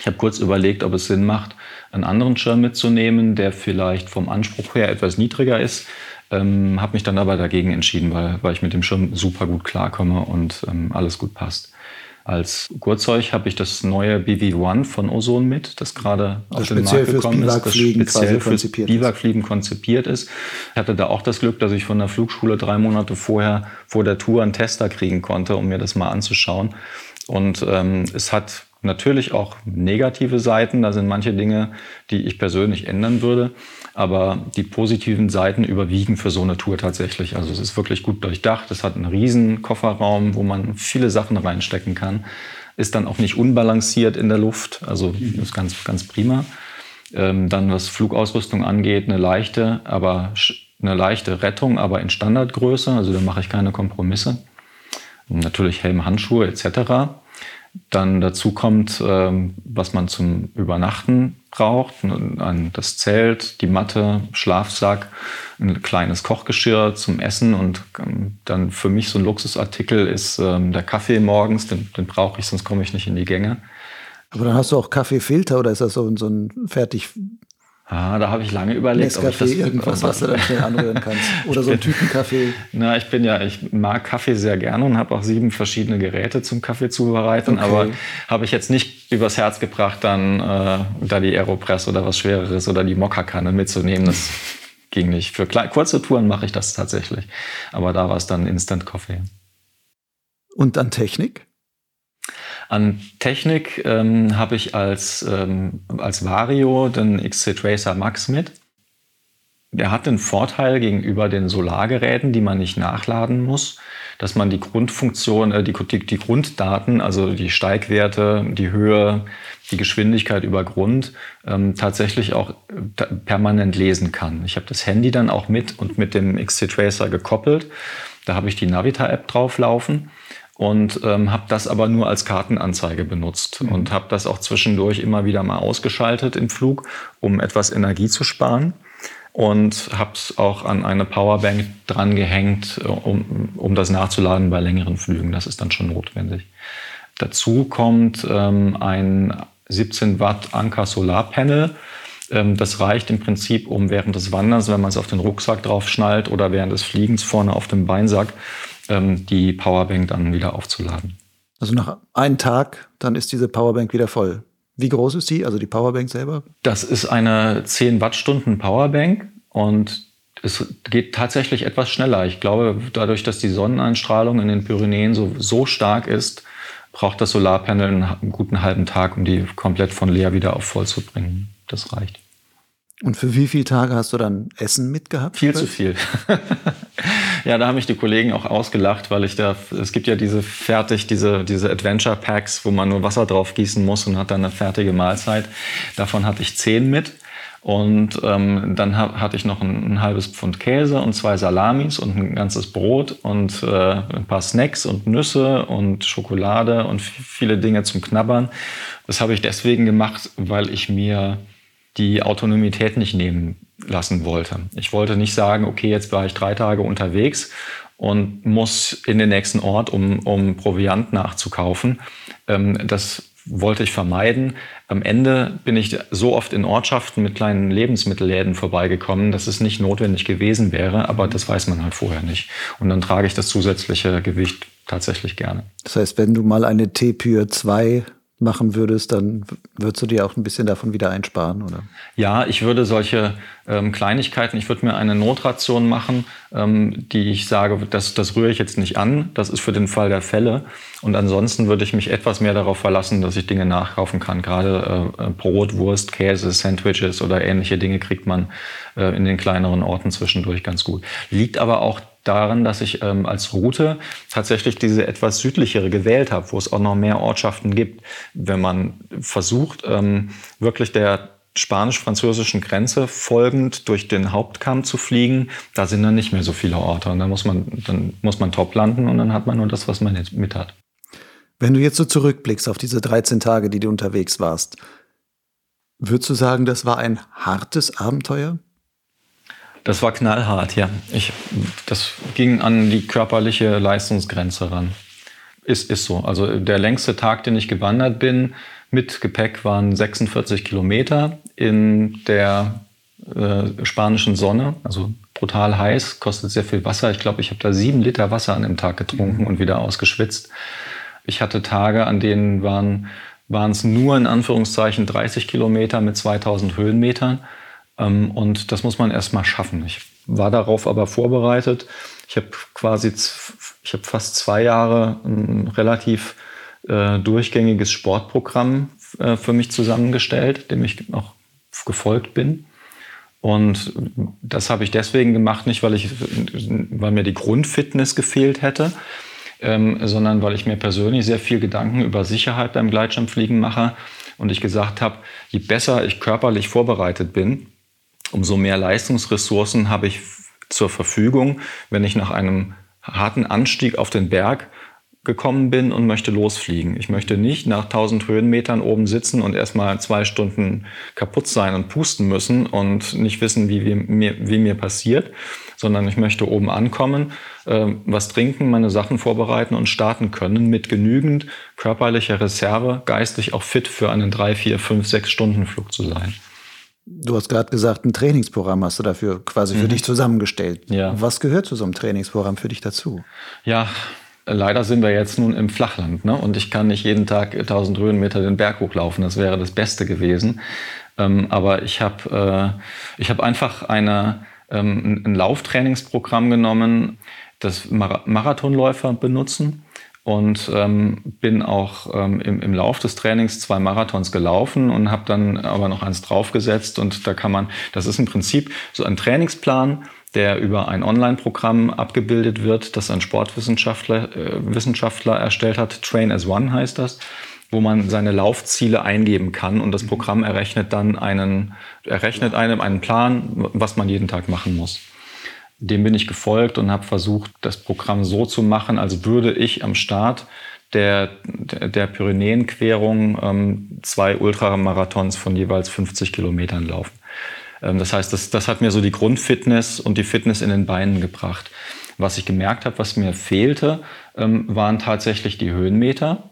Ich habe kurz überlegt, ob es Sinn macht, einen anderen Schirm mitzunehmen, der vielleicht vom Anspruch her etwas niedriger ist. Habe mich dann aber dagegen entschieden, weil ich mit dem Schirm super gut klarkomme und alles gut passt. Als Gurtzeug habe ich das neue BV-1 von Ozone mit, das gerade auf den Markt gekommen ist, das speziell fürs Biwakfliegen konzipiert ist. Ich hatte da auch das Glück, dass ich von der Flugschule 3 Monate vorher vor der Tour einen Tester kriegen konnte, um mir das mal anzuschauen. Und es hat natürlich auch negative Seiten, da sind manche Dinge, die ich persönlich ändern würde, aber die positiven Seiten überwiegen für so eine Tour tatsächlich. Also es ist wirklich gut durchdacht, es hat einen riesen Kofferraum, wo man viele Sachen reinstecken kann, ist dann auch nicht unbalanciert in der Luft, also ist ganz, ganz prima. Dann was Flugausrüstung angeht, eine leichte Rettung, aber in Standardgröße, also da mache ich keine Kompromisse. Natürlich Helm, Handschuhe etc. Dann dazu kommt, was man zum Übernachten braucht, das Zelt, die Matte, Schlafsack, ein kleines Kochgeschirr zum Essen und dann für mich so ein Luxusartikel ist der Kaffee morgens, den brauche ich, sonst komme ich nicht in die Gänge. Aber dann hast du auch Kaffeefilter oder ist das so ein fertig... Ah, da habe ich lange überlegt, ob ich das irgendwas, was du da schnell anrühren kannst. Oder so ein Tütenkaffee. Na, ich mag Kaffee sehr gerne und habe auch 7 verschiedene Geräte zum Kaffee zubereiten. Okay. Aber habe ich jetzt nicht übers Herz gebracht, dann da die Aeropress oder was Schwereres oder die Mokka-Kanne mitzunehmen. Das ging nicht. Für kurze Touren mache ich das tatsächlich. Aber da war es dann Instant-Kaffee. Und an Technik? An Technik habe ich als Vario den XC Tracer Max mit. Der hat den Vorteil gegenüber den Solargeräten, die man nicht nachladen muss, dass man die Grundfunktion, die Grunddaten, also die Steigwerte, die Höhe, die Geschwindigkeit über Grund, tatsächlich auch permanent lesen kann. Ich habe das Handy dann auch mit und mit dem XC Tracer gekoppelt. Da habe ich die Navita-App drauflaufen. Und habe das aber nur als Kartenanzeige benutzt und habe das auch zwischendurch immer wieder mal ausgeschaltet im Flug, um etwas Energie zu sparen. Und habe es auch an eine Powerbank dran gehängt, um das nachzuladen bei längeren Flügen. Das ist dann schon notwendig. Dazu kommt ein 17 Watt Anker Solarpanel. Das reicht im Prinzip, um während des Wanderns, wenn man es auf den Rucksack draufschnallt oder während des Fliegens vorne auf dem Beinsack, die Powerbank dann wieder aufzuladen. Also nach einem Tag, dann ist diese Powerbank wieder voll. Wie groß ist die, also die Powerbank selber? Das ist eine 10 Wattstunden Powerbank und es geht tatsächlich etwas schneller. Ich glaube, dadurch, dass die Sonneneinstrahlung in den Pyrenäen so stark ist, braucht das Solarpanel einen guten halben Tag, um die komplett von leer wieder auf voll zu bringen. Das reicht. Und für wie viele Tage hast du dann Essen mitgehabt? Viel zu viel. Ja, da haben mich die Kollegen auch ausgelacht, weil es gibt ja diese Adventure Packs, wo man nur Wasser drauf gießen muss und hat dann eine fertige Mahlzeit. Davon hatte ich 10 mit und dann hatte ich noch ein halbes Pfund Käse und 2 Salamis und ein ganzes Brot und ein paar Snacks und Nüsse und Schokolade und viele Dinge zum Knabbern. Das habe ich deswegen gemacht, weil ich mir die Autonomität nicht nehmen lassen wollte. Ich wollte nicht sagen, okay, jetzt war ich 3 Tage unterwegs und muss in den nächsten Ort, um Proviant nachzukaufen. Das wollte ich vermeiden. Am Ende bin ich so oft in Ortschaften mit kleinen Lebensmittelläden vorbeigekommen, dass es nicht notwendig gewesen wäre, aber das weiß man halt vorher nicht. Und dann trage ich das zusätzliche Gewicht tatsächlich gerne. Das heißt, wenn du mal eine T-Pyr 2 machen würdest, dann würdest du dir auch ein bisschen davon wieder einsparen, oder? Ja, ich würde solche Kleinigkeiten, ich würde mir eine Notration machen, die ich sage, das rühre ich jetzt nicht an, das ist für den Fall der Fälle. Und ansonsten würde ich mich etwas mehr darauf verlassen, dass ich Dinge nachkaufen kann. Gerade Brot, Wurst, Käse, Sandwiches oder ähnliche Dinge kriegt man in den kleineren Orten zwischendurch ganz gut. Liegt aber auch daran, dass ich als Route tatsächlich diese etwas südlichere gewählt habe, wo es auch noch mehr Ortschaften gibt. Wenn man versucht, wirklich der spanisch-französischen Grenze folgend durch den Hauptkamm zu fliegen, da sind dann nicht mehr so viele Orte. Und dann muss man top landen und dann hat man nur das, was man jetzt mit hat. Wenn du jetzt so zurückblickst auf diese 13 Tage, die du unterwegs warst, würdest du sagen, das war ein hartes Abenteuer? Das war knallhart, ja. Das ging an die körperliche Leistungsgrenze ran. Ist so. Also der längste Tag, den ich gewandert bin, mit Gepäck waren 46 Kilometer in der spanischen Sonne. Also brutal heiß, kostet sehr viel Wasser. Ich glaube, ich habe da 7 Liter Wasser an dem Tag getrunken und wieder ausgeschwitzt. Ich hatte Tage, an denen waren es nur in Anführungszeichen 30 Kilometer mit 2000 Höhenmetern. Und das muss man erstmal schaffen. Ich war darauf aber vorbereitet. Ich habe fast 2 Jahre ein relativ durchgängiges Sportprogramm für mich zusammengestellt, dem ich auch gefolgt bin. Und das habe ich deswegen gemacht, nicht weil mir die Grundfitness gefehlt hätte, sondern weil ich mir persönlich sehr viel Gedanken über Sicherheit beim Gleitschirmfliegen mache. Und ich gesagt habe, je besser ich körperlich vorbereitet bin, umso mehr Leistungsressourcen habe ich zur Verfügung, wenn ich nach einem harten Anstieg auf den Berg gekommen bin und möchte losfliegen. Ich möchte nicht nach 1000 Höhenmetern oben sitzen und erstmal 2 Stunden kaputt sein und pusten müssen und nicht wissen, wie mir passiert, sondern ich möchte oben ankommen, was trinken, meine Sachen vorbereiten und starten können mit genügend körperlicher Reserve, geistig auch fit für einen 3-, 4-, 5-, 6-Stunden-Flug zu sein. Du hast gerade gesagt, ein Trainingsprogramm hast du dafür quasi für dich zusammengestellt. Ja. Was gehört zu so einem Trainingsprogramm für dich dazu? Ja, leider sind wir jetzt nun im Flachland, ne? Und ich kann nicht jeden Tag 1000 Höhenmeter den Berg hochlaufen. Das wäre das Beste gewesen. Aber ich hab einfach ein Lauftrainingsprogramm genommen, das Marathonläufer benutzen. Und bin auch im Lauf des Trainings 2 Marathons gelaufen und habe dann aber noch eins draufgesetzt. Und das ist im Prinzip so ein Trainingsplan, der über ein Online-Programm abgebildet wird, das ein Sportwissenschaftler erstellt hat. Train as one heißt das, wo man seine Laufziele eingeben kann. Und das Programm errechnet dann einem Plan, was man jeden Tag machen muss. Dem bin ich gefolgt und habe versucht, das Programm so zu machen, als würde ich am Start der Pyrenäenquerung 2 Ultramarathons von jeweils 50 Kilometern laufen. Das heißt, das hat mir so die Grundfitness und die Fitness in den Beinen gebracht. Was ich gemerkt habe, was mir fehlte, waren tatsächlich die Höhenmeter.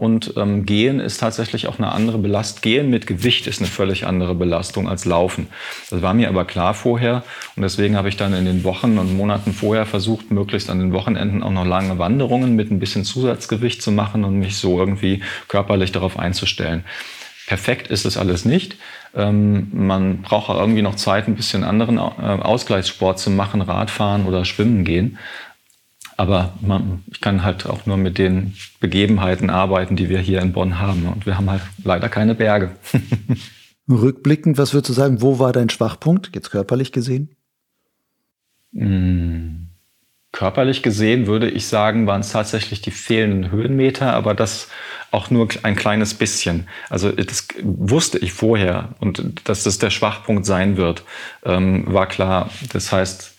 Und Gehen ist tatsächlich auch eine andere Belastung. Gehen mit Gewicht ist eine völlig andere Belastung als Laufen. Das war mir aber klar vorher. Und deswegen habe ich dann in den Wochen und Monaten vorher versucht, möglichst an den Wochenenden auch noch lange Wanderungen mit ein bisschen Zusatzgewicht zu machen und mich so irgendwie körperlich darauf einzustellen. Perfekt ist es alles nicht. Man braucht auch irgendwie noch Zeit, ein bisschen anderen Ausgleichssport zu machen, Radfahren oder Schwimmen gehen. Aber ich kann halt auch nur mit den Begebenheiten arbeiten, die wir hier in Bonn haben. Und wir haben halt leider keine Berge. Rückblickend, was würdest du sagen, wo war dein Schwachpunkt, jetzt körperlich gesehen? Körperlich gesehen würde ich sagen, waren es tatsächlich die fehlenden Höhenmeter, aber das auch nur ein kleines bisschen. Also das wusste ich vorher und dass das der Schwachpunkt sein wird, war klar. Das heißt,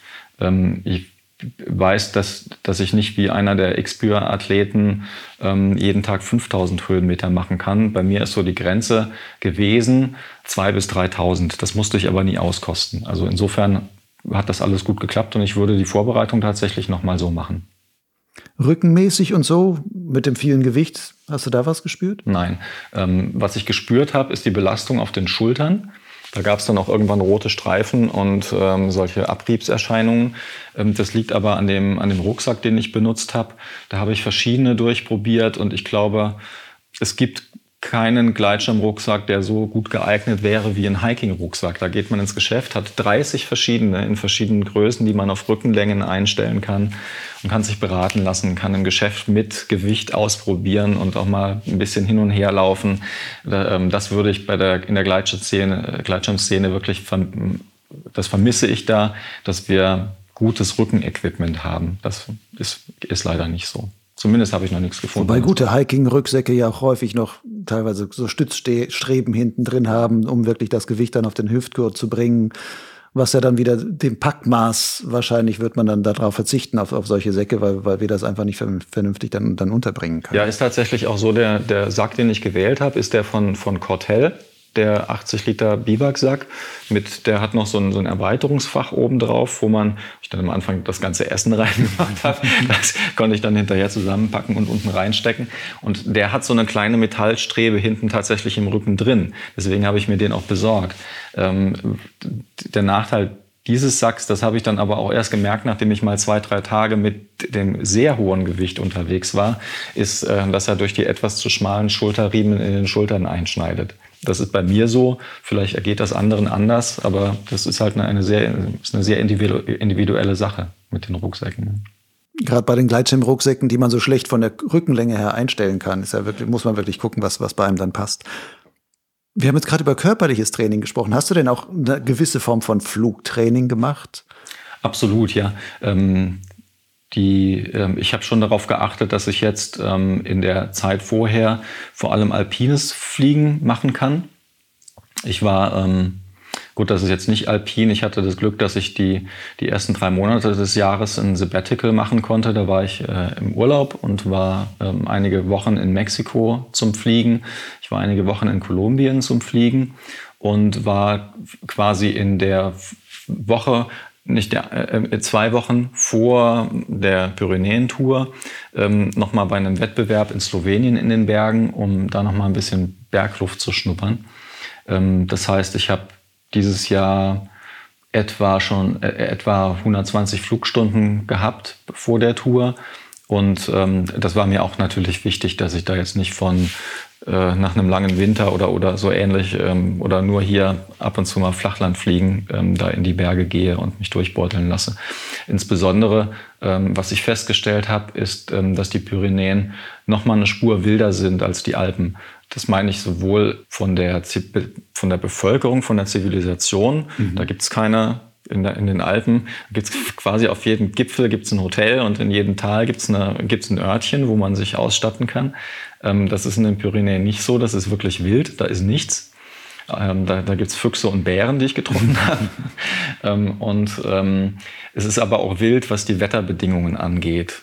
ich weiß, dass ich nicht wie einer der X-Pyr-Athleten jeden Tag 5000 Höhenmeter machen kann. Bei mir ist so die Grenze gewesen 2.000 bis 3.000. Das musste ich aber nie auskosten. Also insofern hat das alles gut geklappt und ich würde die Vorbereitung tatsächlich nochmal so machen. Rückenmäßig und so, mit dem vielen Gewicht, hast du da was gespürt? Nein. Was ich gespürt habe, ist die Belastung auf den Schultern. Da gab es dann auch irgendwann rote Streifen und solche Abriebserscheinungen. Das liegt aber an dem Rucksack, den ich benutzt habe. Da habe ich verschiedene durchprobiert und ich glaube, es gibt keinen Gleitschirmrucksack, der so gut geeignet wäre wie ein Hiking-Rucksack. Da geht man ins Geschäft, hat 30 verschiedene in verschiedenen Größen, die man auf Rückenlängen einstellen kann und kann sich beraten lassen, kann im Geschäft mit Gewicht ausprobieren und auch mal ein bisschen hin und her laufen. Das würde ich in der Gleitschirmszene wirklich, das vermisse ich da, dass wir gutes Rückenequipment haben. Das ist leider nicht so. Zumindest habe ich noch nichts gefunden. Wobei gute Hiking-Rücksäcke ja auch häufig noch teilweise so Stützstreben hinten drin haben, um wirklich das Gewicht dann auf den Hüftgurt zu bringen, was ja dann wieder dem Packmaß, wahrscheinlich wird man dann darauf verzichten, auf solche Säcke, weil wir das einfach nicht vernünftig dann unterbringen können. Ja, ist tatsächlich auch so, der Sack, den ich gewählt habe, ist der von Cortell, der 80 Liter Biwaksack, der hat noch so ein Erweiterungsfach oben drauf, wo ich dann am Anfang das ganze Essen reingemacht habe. Das konnte ich dann hinterher zusammenpacken und unten reinstecken. Und der hat so eine kleine Metallstrebe hinten tatsächlich im Rücken drin. Deswegen habe ich mir den auch besorgt. Der Nachteil dieses Sacks, das habe ich dann aber auch erst gemerkt, nachdem ich mal 2-3 Tage mit dem sehr hohen Gewicht unterwegs war, ist, dass er durch die etwas zu schmalen Schulterriemen in den Schultern einschneidet. Das ist bei mir so, vielleicht ergeht das anderen anders, aber das ist halt eine sehr individuelle Sache mit den Rucksäcken. Gerade bei den Gleitschirmrucksäcken, die man so schlecht von der Rückenlänge her einstellen kann, ist ja wirklich, muss man wirklich gucken, was bei einem dann passt. Wir haben jetzt gerade über körperliches Training gesprochen. Hast du denn auch eine gewisse Form von Flugtraining gemacht? Absolut, ja. Ich habe schon darauf geachtet, dass ich jetzt in der Zeit vorher vor allem alpines Fliegen machen kann. Ich war, gut, das ist jetzt nicht alpin, ich hatte das Glück, dass ich die ersten 3 Monate des Jahres ein Sabbatical machen konnte. Da war ich im Urlaub und war einige Wochen in Mexiko zum Fliegen. Ich war einige Wochen in Kolumbien zum Fliegen und war quasi in der Woche... 2 Wochen vor der Pyrenäen-Tour nochmal bei einem Wettbewerb in Slowenien in den Bergen, um da nochmal ein bisschen Bergluft zu schnuppern. Das heißt, ich habe dieses Jahr etwa 120 Flugstunden gehabt vor der Tour. Und das war mir auch natürlich wichtig, dass ich da jetzt nicht von nach einem langen Winter oder so ähnlich oder nur hier ab und zu mal Flachland fliegen, da in die Berge gehe und mich durchbeuteln lasse. Insbesondere, was ich festgestellt habe, ist, dass die Pyrenäen nochmal eine Spur wilder sind als die Alpen. Das meine ich sowohl von der Bevölkerung, von der Zivilisation, da gibt es keine... In den Alpen gibt es quasi auf jedem Gipfel gibt's ein Hotel und in jedem Tal gibt's ein Örtchen, wo man sich ausstatten kann. Das ist in den Pyrenäen nicht so, das ist wirklich wild, da ist nichts. Da gibt es Füchse und Bären, die ich getroffen habe. Es ist aber auch wild, was die Wetterbedingungen angeht.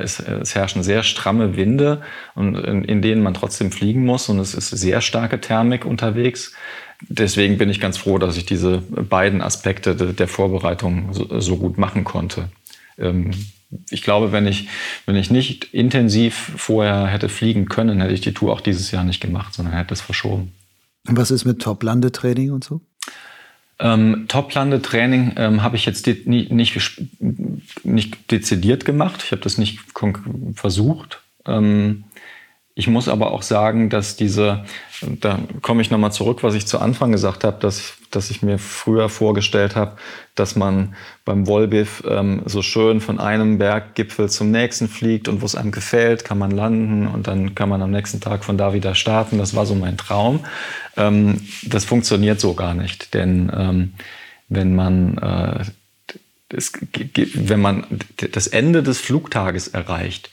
Es herrschen sehr stramme Winde, in denen man trotzdem fliegen muss. Und es ist sehr starke Thermik unterwegs. Deswegen bin ich ganz froh, dass ich diese beiden Aspekte der Vorbereitung so gut machen konnte. Ich glaube, wenn ich nicht intensiv vorher hätte fliegen können, hätte ich die Tour auch dieses Jahr nicht gemacht, sondern hätte es verschoben. Was ist mit Top-Landetraining und so? Top-Landetraining habe ich jetzt nicht dezidiert gemacht. Ich habe das nicht versucht. Ich muss aber auch sagen, dass da komme ich nochmal zurück, was ich zu Anfang gesagt habe, dass ich mir früher vorgestellt habe, dass man beim Volbiff so schön von einem Berggipfel zum nächsten fliegt und wo es einem gefällt, kann man landen und dann kann man am nächsten Tag von da wieder starten. Das war so mein Traum. Das funktioniert so gar nicht, denn wenn man das Ende des Flugtages erreicht,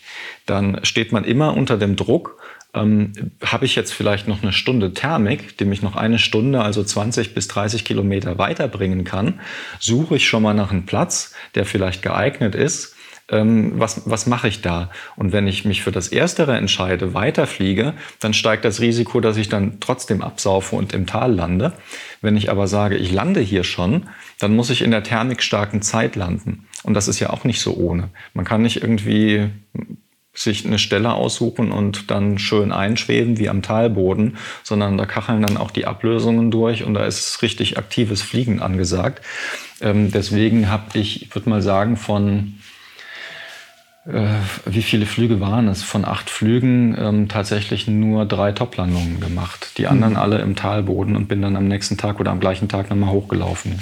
dann steht man immer unter dem Druck, habe ich jetzt vielleicht noch eine Stunde Thermik, die mich noch eine Stunde, also 20 bis 30 Kilometer weiterbringen kann, suche ich schon mal nach einem Platz, der vielleicht geeignet ist. Was mache ich da? Und wenn ich mich für das Erstere entscheide, weiterfliege, dann steigt das Risiko, dass ich dann trotzdem absaufe und im Tal lande. Wenn ich aber sage, ich lande hier schon, dann muss ich in der thermikstarken Zeit landen. Und das ist ja auch nicht so ohne. Man kann nicht irgendwie... sich eine Stelle aussuchen und dann schön einschweben wie am Talboden, sondern da kacheln dann auch die Ablösungen durch und da ist richtig aktives Fliegen angesagt. Deswegen habe ich, ich würde mal sagen, von wie viele Flüge waren es? Von 8 Flügen tatsächlich nur 3 Toplandungen gemacht. Die anderen alle im Talboden und bin dann am nächsten Tag oder am gleichen Tag nochmal hochgelaufen.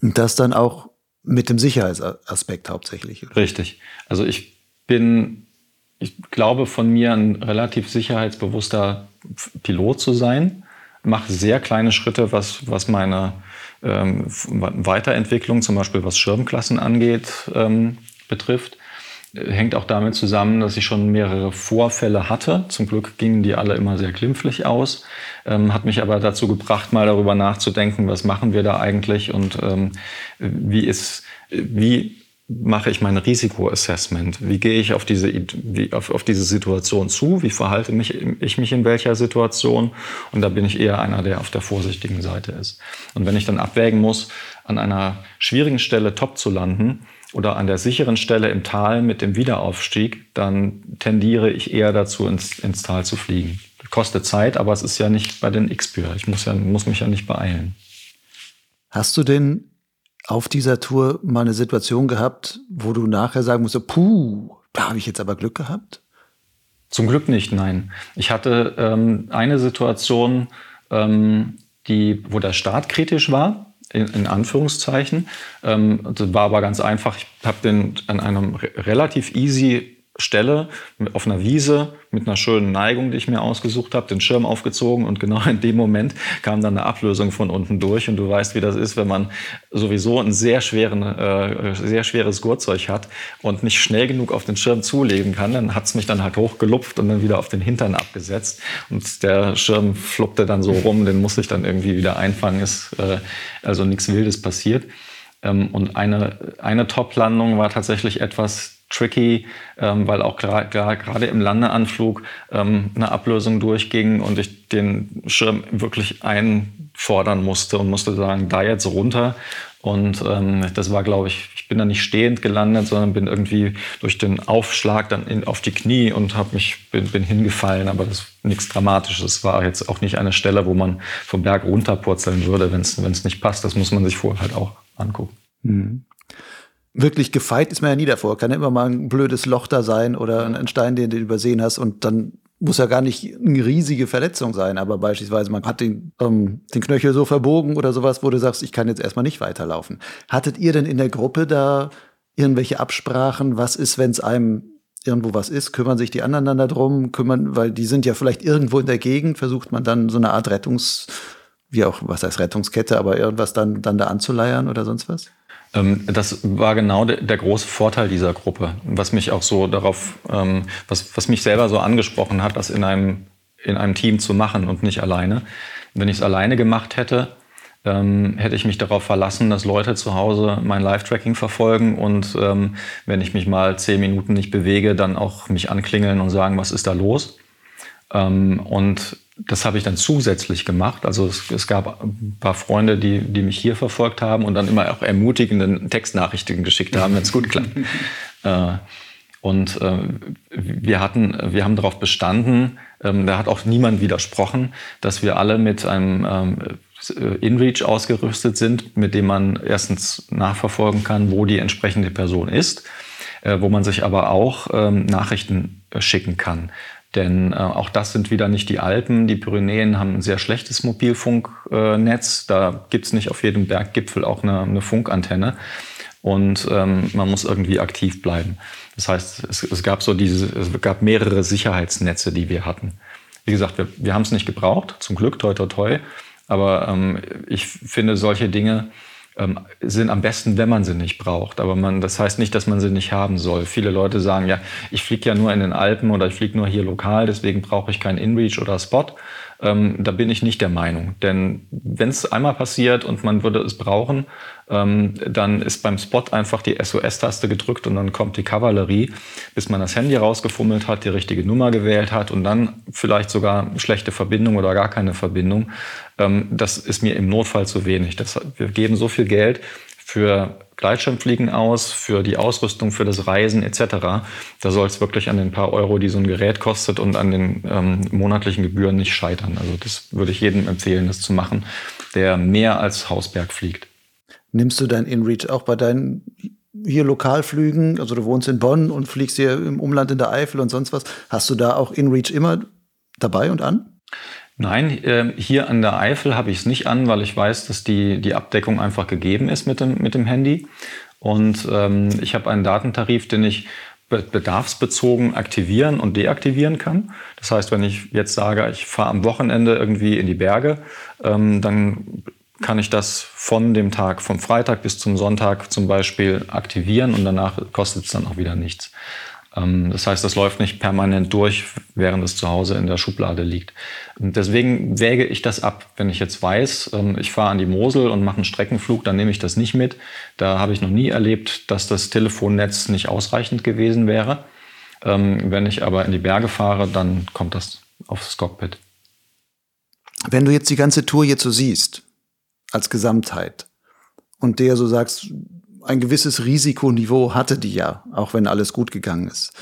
Und das dann auch mit dem Sicherheitsaspekt hauptsächlich? Oder? Richtig. Also ich glaube von mir, ein relativ sicherheitsbewusster Pilot zu sein. Mache sehr kleine Schritte, was meine Weiterentwicklung, zum Beispiel was Schirmklassen angeht, betrifft. Hängt auch damit zusammen, dass ich schon mehrere Vorfälle hatte. Zum Glück gingen die alle immer sehr glimpflich aus. Hat mich aber dazu gebracht, mal darüber nachzudenken, was machen wir da eigentlich und wie mache ich mein Risikoassessment? Wie gehe ich auf diese Situation zu? Wie verhalte ich mich in welcher Situation? Und da bin ich eher einer, der auf der vorsichtigen Seite ist. Und wenn ich dann abwägen muss, an einer schwierigen Stelle top zu landen oder an der sicheren Stelle im Tal mit dem Wiederaufstieg, dann tendiere ich eher dazu, ins Tal zu fliegen. Das kostet Zeit, aber es ist ja nicht bei den X-Pyr. Ich muss mich ja nicht beeilen. Hast du denn auf dieser Tour mal eine Situation gehabt, wo du nachher sagen musst, da habe ich jetzt aber Glück gehabt? Zum Glück nicht, nein. Ich hatte eine Situation, wo der Start kritisch war, in Anführungszeichen. Das war aber ganz einfach. Ich habe den an einer relativ easy Stelle auf einer Wiese mit einer schönen Neigung, die ich mir ausgesucht habe, den Schirm aufgezogen und genau in dem Moment kam dann eine Ablösung von unten durch und du weißt, wie das ist, wenn man sowieso ein sehr schweres Gurtzeug hat und nicht schnell genug auf den Schirm zulegen kann, dann hat es mich dann halt hochgelupft und dann wieder auf den Hintern abgesetzt und der Schirm fluppte dann so rum, den musste ich dann irgendwie wieder einfangen, ist also nichts Wildes passiert. Und eine Top-Landung war tatsächlich etwas tricky, weil auch gerade im Landeanflug eine Ablösung durchging und ich den Schirm wirklich einfordern musste und musste sagen, da jetzt runter. Und das war, glaube ich, ich bin da nicht stehend gelandet, sondern bin irgendwie durch den Aufschlag dann auf die Knie und bin hingefallen. Aber das ist nichts Dramatisches. Es war jetzt auch nicht eine Stelle, wo man vom Berg runterpurzeln würde, wenn es nicht passt. Das muss man sich vorher halt auch angucken. Mhm. Wirklich gefeit ist man ja nie davor. Kann ja immer mal ein blödes Loch da sein oder ein Stein, den du übersehen hast. Und dann muss ja gar nicht eine riesige Verletzung sein. Aber beispielsweise, man hat den Knöchel so verbogen oder sowas, wo du sagst, ich kann jetzt erstmal nicht weiterlaufen. Hattet ihr denn in der Gruppe da irgendwelche Absprachen? Was ist, wenn es einem irgendwo was ist? Kümmern sich die anderen dann darum? Weil die sind ja vielleicht irgendwo in der Gegend. Versucht man dann so eine Art Rettungskette, aber irgendwas dann da anzuleiern oder sonst was? Das war genau der große Vorteil dieser Gruppe, was mich auch so was mich selber so angesprochen hat, das in einem Team zu machen und nicht alleine. Wenn ich es alleine gemacht hätte, hätte ich mich darauf verlassen, dass Leute zu Hause mein Live-Tracking verfolgen und wenn ich mich mal 10 Minuten nicht bewege, dann auch mich anklingeln und sagen, was ist da los? Und das habe ich dann zusätzlich gemacht. Also es gab ein paar Freunde, die mich hier verfolgt haben und dann immer auch ermutigende Textnachrichten geschickt haben, wenn es gut klappt. Und wir haben darauf bestanden, da hat auch niemand widersprochen, dass wir alle mit einem InReach ausgerüstet sind, mit dem man erstens nachverfolgen kann, wo die entsprechende Person ist, wo man sich aber auch Nachrichten schicken kann. Denn auch das sind wieder nicht die Alpen. Die Pyrenäen haben ein sehr schlechtes Mobilfunknetz. Da gibt es nicht auf jedem Berggipfel auch eine Funkantenne. Und man muss irgendwie aktiv bleiben. Das heißt, es gab mehrere Sicherheitsnetze, die wir hatten. Wie gesagt, wir haben es nicht gebraucht. Zum Glück, toi, toi, toi. Aber ich finde, solche Dinge sind am besten, wenn man sie nicht braucht. Aber das heißt nicht, dass man sie nicht haben soll. Viele Leute sagen, ja, ich fliege ja nur in den Alpen oder ich fliege nur hier lokal, deswegen brauche ich keinen InReach oder Spot. Da bin ich nicht der Meinung. Denn wenn es einmal passiert und man würde es brauchen, dann ist beim Spot einfach die SOS-Taste gedrückt und dann kommt die Kavallerie, bis man das Handy rausgefummelt hat, die richtige Nummer gewählt hat und dann vielleicht sogar schlechte Verbindung oder gar keine Verbindung. Das ist mir im Notfall zu wenig. Wir geben so viel Geld für Gleitschirmfliegen aus, für die Ausrüstung, für das Reisen etc. Da soll es wirklich an den paar Euro, die so ein Gerät kostet und an den monatlichen Gebühren nicht scheitern. Also das würde ich jedem empfehlen, das zu machen, der mehr als Hausberg fliegt. Nimmst du dein InReach auch bei deinen hier Lokalflügen, also du wohnst in Bonn und fliegst hier im Umland in der Eifel und sonst was, hast du da auch InReach immer dabei und an? Nein, hier an der Eifel habe ich es nicht an, weil ich weiß, dass die Abdeckung einfach gegeben ist mit dem Handy. Und ich habe einen Datentarif, den ich bedarfsbezogen aktivieren und deaktivieren kann. Das heißt, wenn ich jetzt sage, ich fahre am Wochenende irgendwie in die Berge, dann kann ich das von dem Tag, vom Freitag bis zum Sonntag zum Beispiel aktivieren und danach kostet es dann auch wieder nichts. Das heißt, das läuft nicht permanent durch, während es zu Hause in der Schublade liegt. Deswegen wäge ich das ab. Wenn ich jetzt weiß, ich fahre an die Mosel und mache einen Streckenflug, dann nehme ich das nicht mit. Da habe ich noch nie erlebt, dass das Telefonnetz nicht ausreichend gewesen wäre. Wenn ich aber in die Berge fahre, dann kommt das aufs Cockpit. Wenn du jetzt die ganze Tour jetzt so siehst, als Gesamtheit, und dir so sagst, ein gewisses Risikoniveau hatte die ja, auch wenn alles gut gegangen ist.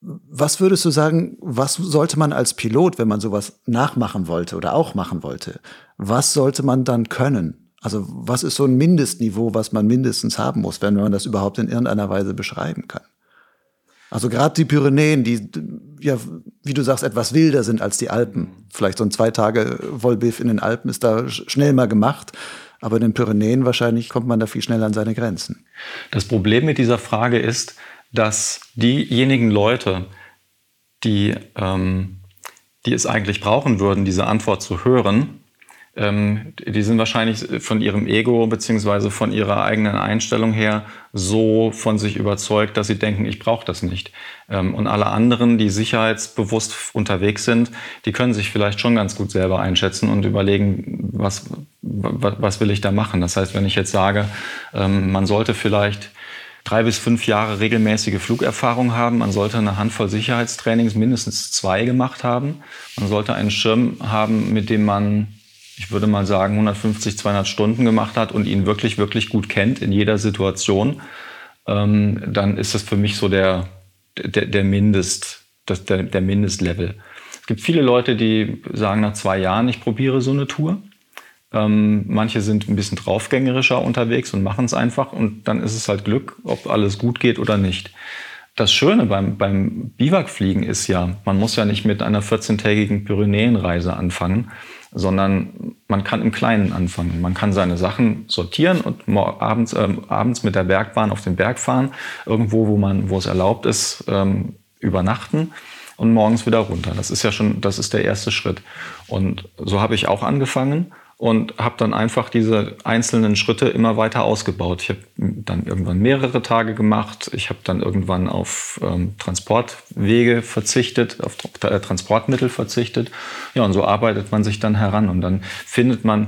Was würdest du sagen, was sollte man als Pilot, wenn man sowas nachmachen wollte oder auch machen wollte, was sollte man dann können? Also was ist so ein Mindestniveau, was man mindestens haben muss, wenn man das überhaupt in irgendeiner Weise beschreiben kann? Also gerade die Pyrenäen, die ja, wie du sagst, etwas wilder sind als die Alpen. Vielleicht so ein 2-Tage-Wollbiff in den Alpen ist da schnell mal gemacht. Aber in den Pyrenäen wahrscheinlich kommt man da viel schneller an seine Grenzen. Das Problem mit dieser Frage ist, dass diejenigen Leute, die es eigentlich brauchen würden, diese Antwort zu hören, die sind wahrscheinlich von ihrem Ego bzw. von ihrer eigenen Einstellung her so von sich überzeugt, dass sie denken, ich brauche das nicht. Und alle anderen, die sicherheitsbewusst unterwegs sind, die können sich vielleicht schon ganz gut selber einschätzen und überlegen, was will ich da machen? Das heißt, wenn ich jetzt sage, man sollte vielleicht 3 bis 5 Jahre regelmäßige Flugerfahrung haben, man sollte eine Handvoll Sicherheitstrainings, mindestens 2 gemacht haben, man sollte einen Schirm haben, mit dem man, ich würde mal sagen, 150, 200 Stunden gemacht hat und ihn wirklich, wirklich gut kennt in jeder Situation, dann ist das für mich so der Mindestlevel. Es gibt viele Leute, die sagen nach 2 Jahren, ich probiere so eine Tour. Manche sind ein bisschen draufgängerischer unterwegs und machen es einfach und dann ist es halt Glück, ob alles gut geht oder nicht. Das Schöne beim Biwakfliegen ist ja, man muss ja nicht mit einer 14-tägigen Pyrenäenreise anfangen, sondern man kann im Kleinen anfangen. Man kann seine Sachen sortieren und abends mit der Bergbahn auf den Berg fahren, irgendwo, wo es erlaubt ist, übernachten und morgens wieder runter. Das ist ja schon, das ist der erste Schritt. Und so habe ich auch angefangen. Und habe dann einfach diese einzelnen Schritte immer weiter ausgebaut. Ich habe dann irgendwann mehrere Tage gemacht. Ich habe dann irgendwann auf Transportwege verzichtet, auf Transportmittel verzichtet. Ja, und so arbeitet man sich dann heran. Und dann findet man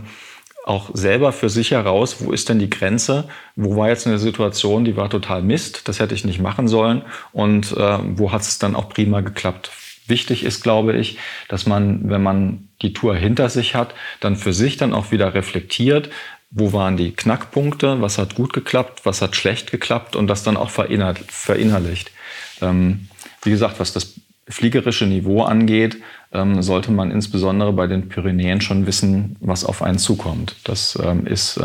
auch selber für sich heraus, wo ist denn die Grenze? Wo war jetzt eine Situation, die war total Mist, das hätte ich nicht machen sollen. Und wo hat es dann auch prima geklappt? Wichtig ist, glaube ich, dass man, wenn man die Tour hinter sich hat, dann für sich dann auch wieder reflektiert, wo waren die Knackpunkte, was hat gut geklappt, was hat schlecht geklappt und das dann auch verinnerlicht. Wie gesagt, was das fliegerische Niveau angeht, sollte man insbesondere bei den Pyrenäen schon wissen, was auf einen zukommt. Das ist,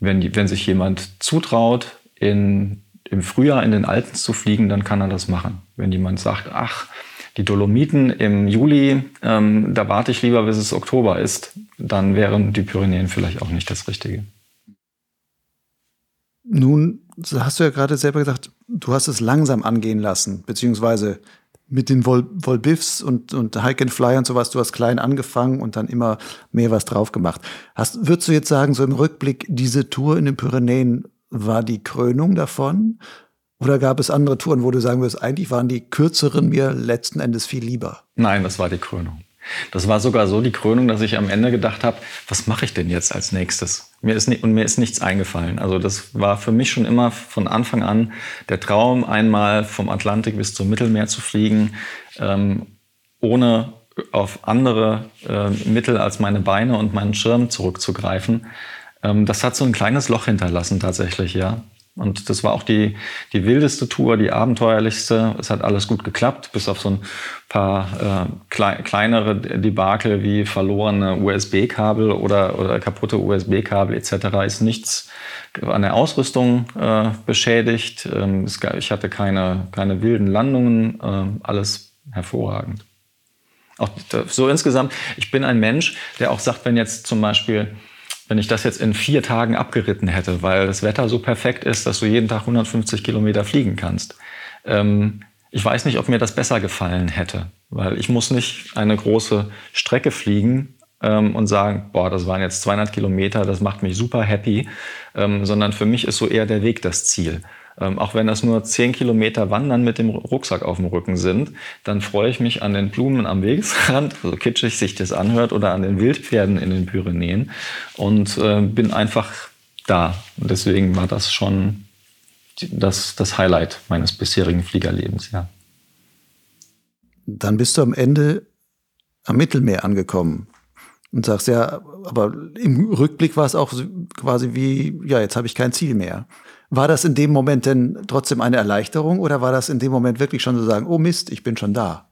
wenn sich jemand zutraut, im Frühjahr in den Alpen zu fliegen, dann kann er das machen. Wenn jemand sagt, ach, die Dolomiten im Juli, da warte ich lieber, bis es Oktober ist, dann wären die Pyrenäen vielleicht auch nicht das Richtige. Nun, hast du ja gerade selber gesagt, du hast es langsam angehen lassen, beziehungsweise mit den Wollbiffs und Hike-and-Fly und sowas, du hast klein angefangen und dann immer mehr was drauf gemacht. Würdest du jetzt sagen, so im Rückblick, diese Tour in den Pyrenäen, war die Krönung davon? Oder gab es andere Touren, wo du sagen würdest, eigentlich waren die kürzeren mir letzten Endes viel lieber? Nein, das war die Krönung. Das war sogar so die Krönung, dass ich am Ende gedacht habe, was mache ich denn jetzt als nächstes? Mir ist nichts eingefallen. Also das war für mich schon immer von Anfang an der Traum, einmal vom Atlantik bis zum Mittelmeer zu fliegen, ohne auf andere Mittel als meine Beine und meinen Schirm zurückzugreifen. Das hat so ein kleines Loch hinterlassen tatsächlich, ja. Und das war auch die wildeste Tour, die abenteuerlichste. Es hat alles gut geklappt, bis auf so ein paar kleinere Debakel wie verlorene USB-Kabel oder kaputte USB-Kabel etc. Ist nichts an der Ausrüstung beschädigt. Ich hatte keine wilden Landungen, alles hervorragend. Auch so insgesamt, ich bin ein Mensch, der auch sagt, wenn ich das jetzt in 4 Tagen abgeritten hätte, weil das Wetter so perfekt ist, dass du jeden Tag 150 Kilometer fliegen kannst. Ich weiß nicht, ob mir das besser gefallen hätte, weil ich muss nicht eine große Strecke fliegen und sagen, boah, das waren jetzt 200 Kilometer, das macht mich super happy, sondern für mich ist so eher der Weg das Ziel. Auch wenn das nur 10 Kilometer Wandern mit dem Rucksack auf dem Rücken sind, dann freue ich mich an den Blumen am Wegesrand, so kitschig sich das anhört, oder an den Wildpferden in den Pyrenäen und bin einfach da. Und deswegen war das schon das Highlight meines bisherigen Fliegerlebens, ja. Dann bist du am Ende am Mittelmeer angekommen und sagst, ja, aber im Rückblick war es auch quasi wie, ja, jetzt habe ich kein Ziel mehr. War das in dem Moment denn trotzdem eine Erleichterung oder war das in dem Moment wirklich schon zu sagen, oh Mist, ich bin schon da?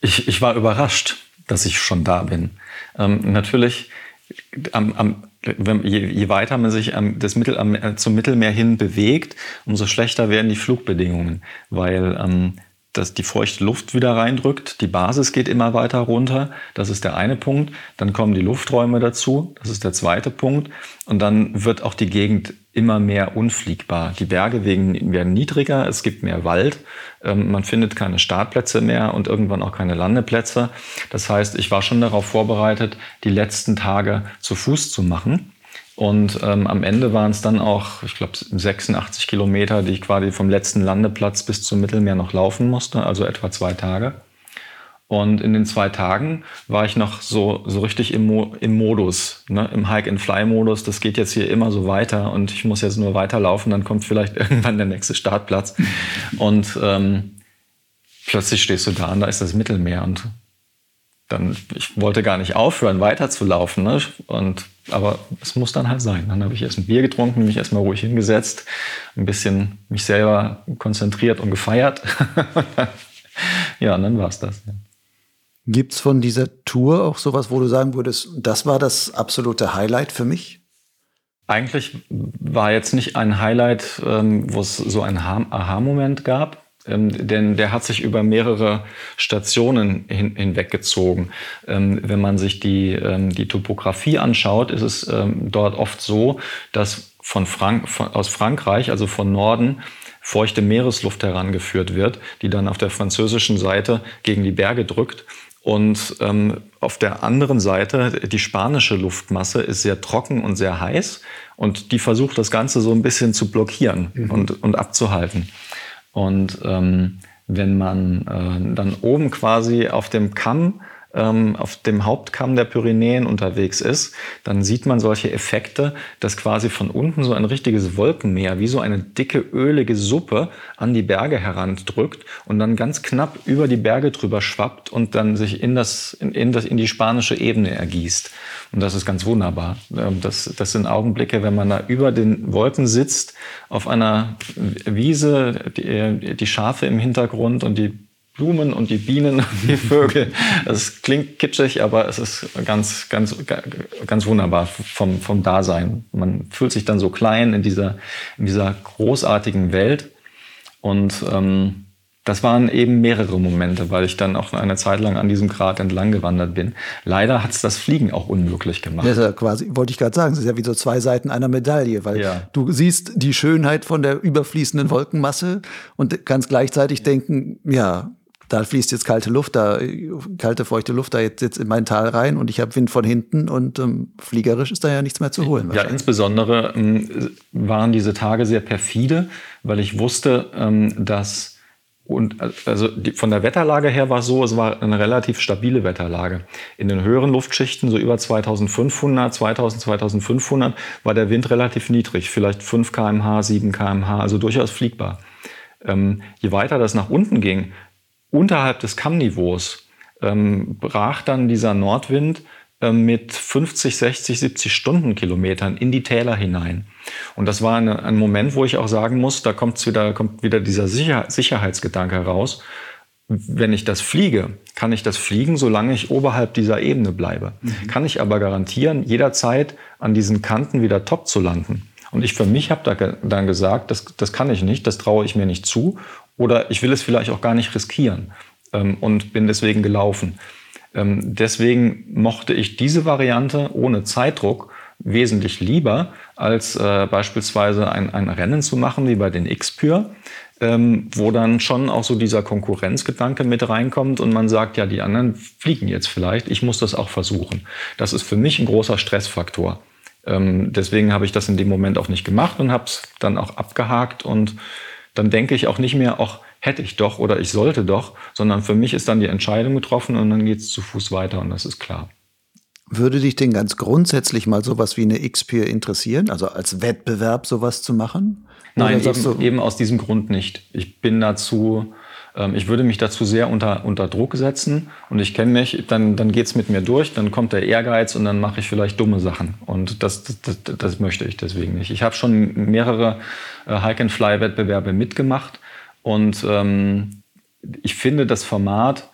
Ich war überrascht, dass ich schon da bin. Natürlich, je weiter man sich zum Mittelmeer hin bewegt, umso schlechter werden die Flugbedingungen, weil dass die feuchte Luft wieder reindrückt, die Basis geht immer weiter runter, das ist der eine Punkt, dann kommen die Lufträume dazu, das ist der zweite Punkt und dann wird auch die Gegend immer mehr unfliegbar. Die Berge werden niedriger, es gibt mehr Wald, man findet keine Startplätze mehr und irgendwann auch keine Landeplätze. Das heißt, ich war schon darauf vorbereitet, die letzten Tage zu Fuß zu machen. Und am Ende waren es dann auch, ich glaube, 86 Kilometer, die ich quasi vom letzten Landeplatz bis zum Mittelmeer noch laufen musste, also etwa 2 Tage. Und in den 2 Tagen war ich noch so richtig im Modus, ne? Im Hike-and-Fly-Modus. Das geht jetzt hier immer so weiter und ich muss jetzt nur weiterlaufen, dann kommt vielleicht irgendwann der nächste Startplatz. Und plötzlich stehst du da und da ist das Mittelmeer und dann, ich wollte gar nicht aufhören, weiterzulaufen, ne? Aber es muss dann halt sein. Dann habe ich erst ein Bier getrunken, mich erstmal ruhig hingesetzt, ein bisschen mich selber konzentriert und gefeiert. Ja, und dann war es das. Ja. Gibt es von dieser Tour auch sowas, wo du sagen würdest, das war das absolute Highlight für mich? Eigentlich war jetzt nicht ein Highlight, wo es so einen Aha-Moment gab. Denn der hat sich über mehrere Stationen hinweggezogen. Wenn man sich die Topografie anschaut, ist es dort oft so, dass aus Frankreich, also von Norden, feuchte Meeresluft herangeführt wird, die dann auf der französischen Seite gegen die Berge drückt. Und auf der anderen Seite, die spanische Luftmasse ist sehr trocken und sehr heiß. Und die versucht, das Ganze so ein bisschen zu blockieren und abzuhalten. Und wenn man dann oben quasi auf dem Kamm, auf dem Hauptkamm der Pyrenäen unterwegs ist, dann sieht man solche Effekte, dass quasi von unten so ein richtiges Wolkenmeer, wie so eine dicke, ölige Suppe an die Berge herandrückt und dann ganz knapp über die Berge drüber schwappt und dann sich in die spanische Ebene ergießt. Und das ist ganz wunderbar. Das sind Augenblicke, wenn man da über den Wolken sitzt, auf einer Wiese, die Schafe im Hintergrund und die Blumen und die Bienen und die Vögel. Es klingt kitschig, aber es ist ganz, ganz, ganz wunderbar vom Dasein. Man fühlt sich dann so klein in dieser großartigen Welt. Und das waren eben mehrere Momente, weil ich dann auch eine Zeit lang an diesem Grat entlang gewandert bin. Leider hat es das Fliegen auch unmöglich gemacht. Das ist ja quasi, wollte ich gerade sagen, das ist ja wie so 2 Seiten einer Medaille, weil du siehst die Schönheit von der überfließenden Wolkenmasse und kannst gleichzeitig denken, ja, da fließt jetzt kalte, feuchte Luft da jetzt in mein Tal rein und ich habe Wind von hinten und fliegerisch ist da ja nichts mehr zu holen. Ja, insbesondere waren diese Tage sehr perfide, weil ich wusste, dass von der Wetterlage her war es so, es war eine relativ stabile Wetterlage. In den höheren Luftschichten, so über 2500, war der Wind relativ niedrig, vielleicht 5 km/h, 7 km/h, also durchaus fliegbar. Je weiter das nach unten ging, unterhalb des Kammniveaus brach dann dieser Nordwind mit 50, 60, 70 Stundenkilometern in die Täler hinein. Und das war ein Moment, wo ich auch sagen muss, da kommt wieder dieser Sicherheitsgedanke heraus. Wenn ich das fliege, kann ich das fliegen, solange ich oberhalb dieser Ebene bleibe. Mhm. Kann ich aber garantieren, jederzeit an diesen Kanten wieder top zu landen. Und ich für mich habe dann gesagt, das kann ich nicht, das traue ich mir nicht zu. Oder ich will es vielleicht auch gar nicht riskieren und bin deswegen gelaufen. Deswegen mochte ich diese Variante ohne Zeitdruck wesentlich lieber, als beispielsweise ein Rennen zu machen wie bei den X-Pyr, wo dann schon auch so dieser Konkurrenzgedanke mit reinkommt und man sagt, ja, die anderen fliegen jetzt vielleicht, ich muss das auch versuchen. Das ist für mich ein großer Stressfaktor. Deswegen habe ich das in dem Moment auch nicht gemacht und habe es dann auch abgehakt und dann denke ich auch nicht mehr, ach, hätte ich doch oder ich sollte doch, sondern für mich ist dann die Entscheidung getroffen und dann geht es zu Fuß weiter und das ist klar. Würde dich denn ganz grundsätzlich mal sowas wie eine X-Pyr interessieren, also als Wettbewerb sowas zu machen? Nein, eben aus diesem Grund nicht. Ich würde mich dazu sehr unter Druck setzen und ich kenne mich, dann geht es mit mir durch, dann kommt der Ehrgeiz und dann mache ich vielleicht dumme Sachen. Und das möchte ich deswegen nicht. Ich habe schon mehrere Hike-and-Fly-Wettbewerbe mitgemacht und ich finde das Format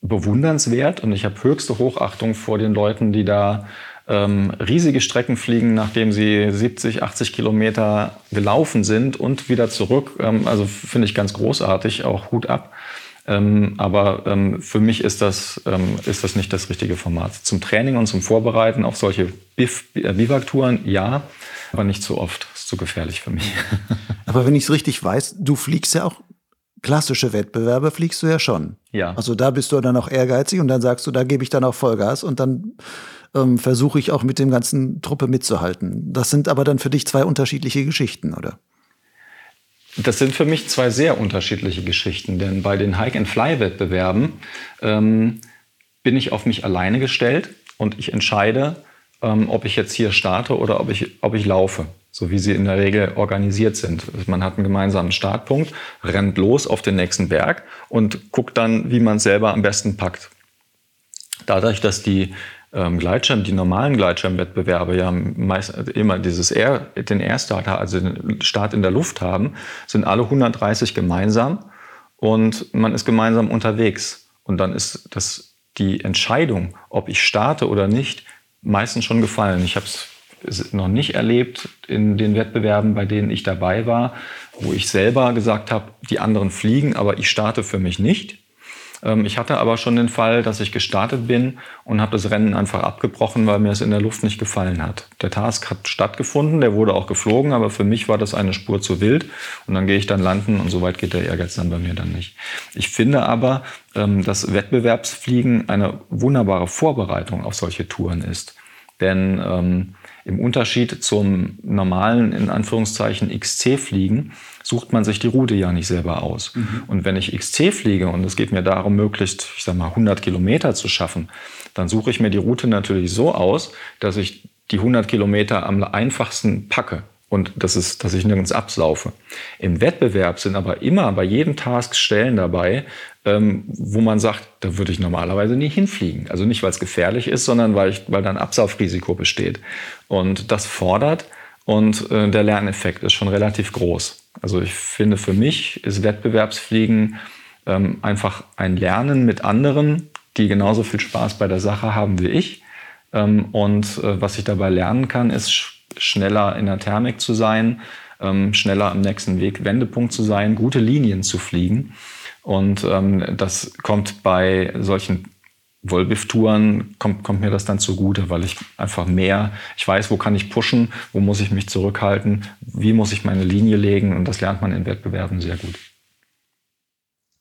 bewundernswert und ich habe höchste Hochachtung vor den Leuten, die da riesige Strecken fliegen, nachdem sie 70, 80 Kilometer gelaufen sind und wieder zurück. Also finde ich ganz großartig, auch Hut ab. Aber für mich ist das nicht das richtige Format. Zum Training und zum Vorbereiten auf solche Biwak-Touren, ja, aber nicht so oft. Das ist zu gefährlich für mich. Aber wenn ich es richtig weiß, du fliegst ja auch klassische Wettbewerbe, fliegst du ja schon. Ja. Also da bist du dann auch ehrgeizig und dann sagst du, da gebe ich dann auch Vollgas und dann versuche ich auch mit dem ganzen Truppe mitzuhalten. Das sind aber dann für dich zwei unterschiedliche Geschichten, oder? Das sind für mich zwei sehr unterschiedliche Geschichten, denn bei den Hike-and-Fly-Wettbewerben bin ich auf mich alleine gestellt und ich entscheide, ob ich jetzt hier starte oder ob ich laufe, so wie sie in der Regel organisiert sind. Man hat einen gemeinsamen Startpunkt, rennt los auf den nächsten Berg und guckt dann, wie man es selber am besten packt. Dadurch, dass die die normalen Gleitschirmwettbewerbe ja meist immer den Airstart, also den Start in der Luft haben, sind alle 130 gemeinsam und man ist gemeinsam unterwegs. Und dann ist die Entscheidung, ob ich starte oder nicht, meistens schon gefallen. Ich habe es noch nicht erlebt in den Wettbewerben, bei denen ich dabei war, wo ich selber gesagt habe, die anderen fliegen, aber ich starte für mich nicht. Ich hatte aber schon den Fall, dass ich gestartet bin und habe das Rennen einfach abgebrochen, weil mir es in der Luft nicht gefallen hat. Der Task hat stattgefunden, der wurde auch geflogen, aber für mich war das eine Spur zu wild und dann gehe ich dann landen und so weit geht der Ehrgeiz dann bei mir dann nicht. Ich finde aber, dass Wettbewerbsfliegen eine wunderbare Vorbereitung auf solche Touren ist, denn im Unterschied zum normalen, in Anführungszeichen, XC-Fliegen, sucht man sich die Route ja nicht selber aus. Mhm. Und wenn ich XC fliege und es geht mir darum, möglichst, 100 Kilometer zu schaffen, dann suche ich mir die Route natürlich so aus, dass ich die 100 Kilometer am einfachsten packe und dass ich nirgends absaufe. Im Wettbewerb sind aber immer bei jedem Task Stellen dabei, wo man sagt, da würde ich normalerweise nie hinfliegen. Also nicht, weil es gefährlich ist, sondern weil da ein Absaufrisiko besteht. Und das fordert und der Lerneffekt ist schon relativ groß. Also ich finde, für mich ist Wettbewerbsfliegen einfach ein Lernen mit anderen, die genauso viel Spaß bei der Sache haben wie ich. Und was ich dabei lernen kann, ist schneller in der Thermik zu sein, schneller am nächsten Weg Wendepunkt zu sein, gute Linien zu fliegen. Und das kommt bei solchen Wolbiff-Touren, kommt mir das dann zugute, weil ich einfach ich weiß, wo kann ich pushen, wo muss ich mich zurückhalten, wie muss ich meine Linie legen und das lernt man in Wettbewerben sehr gut.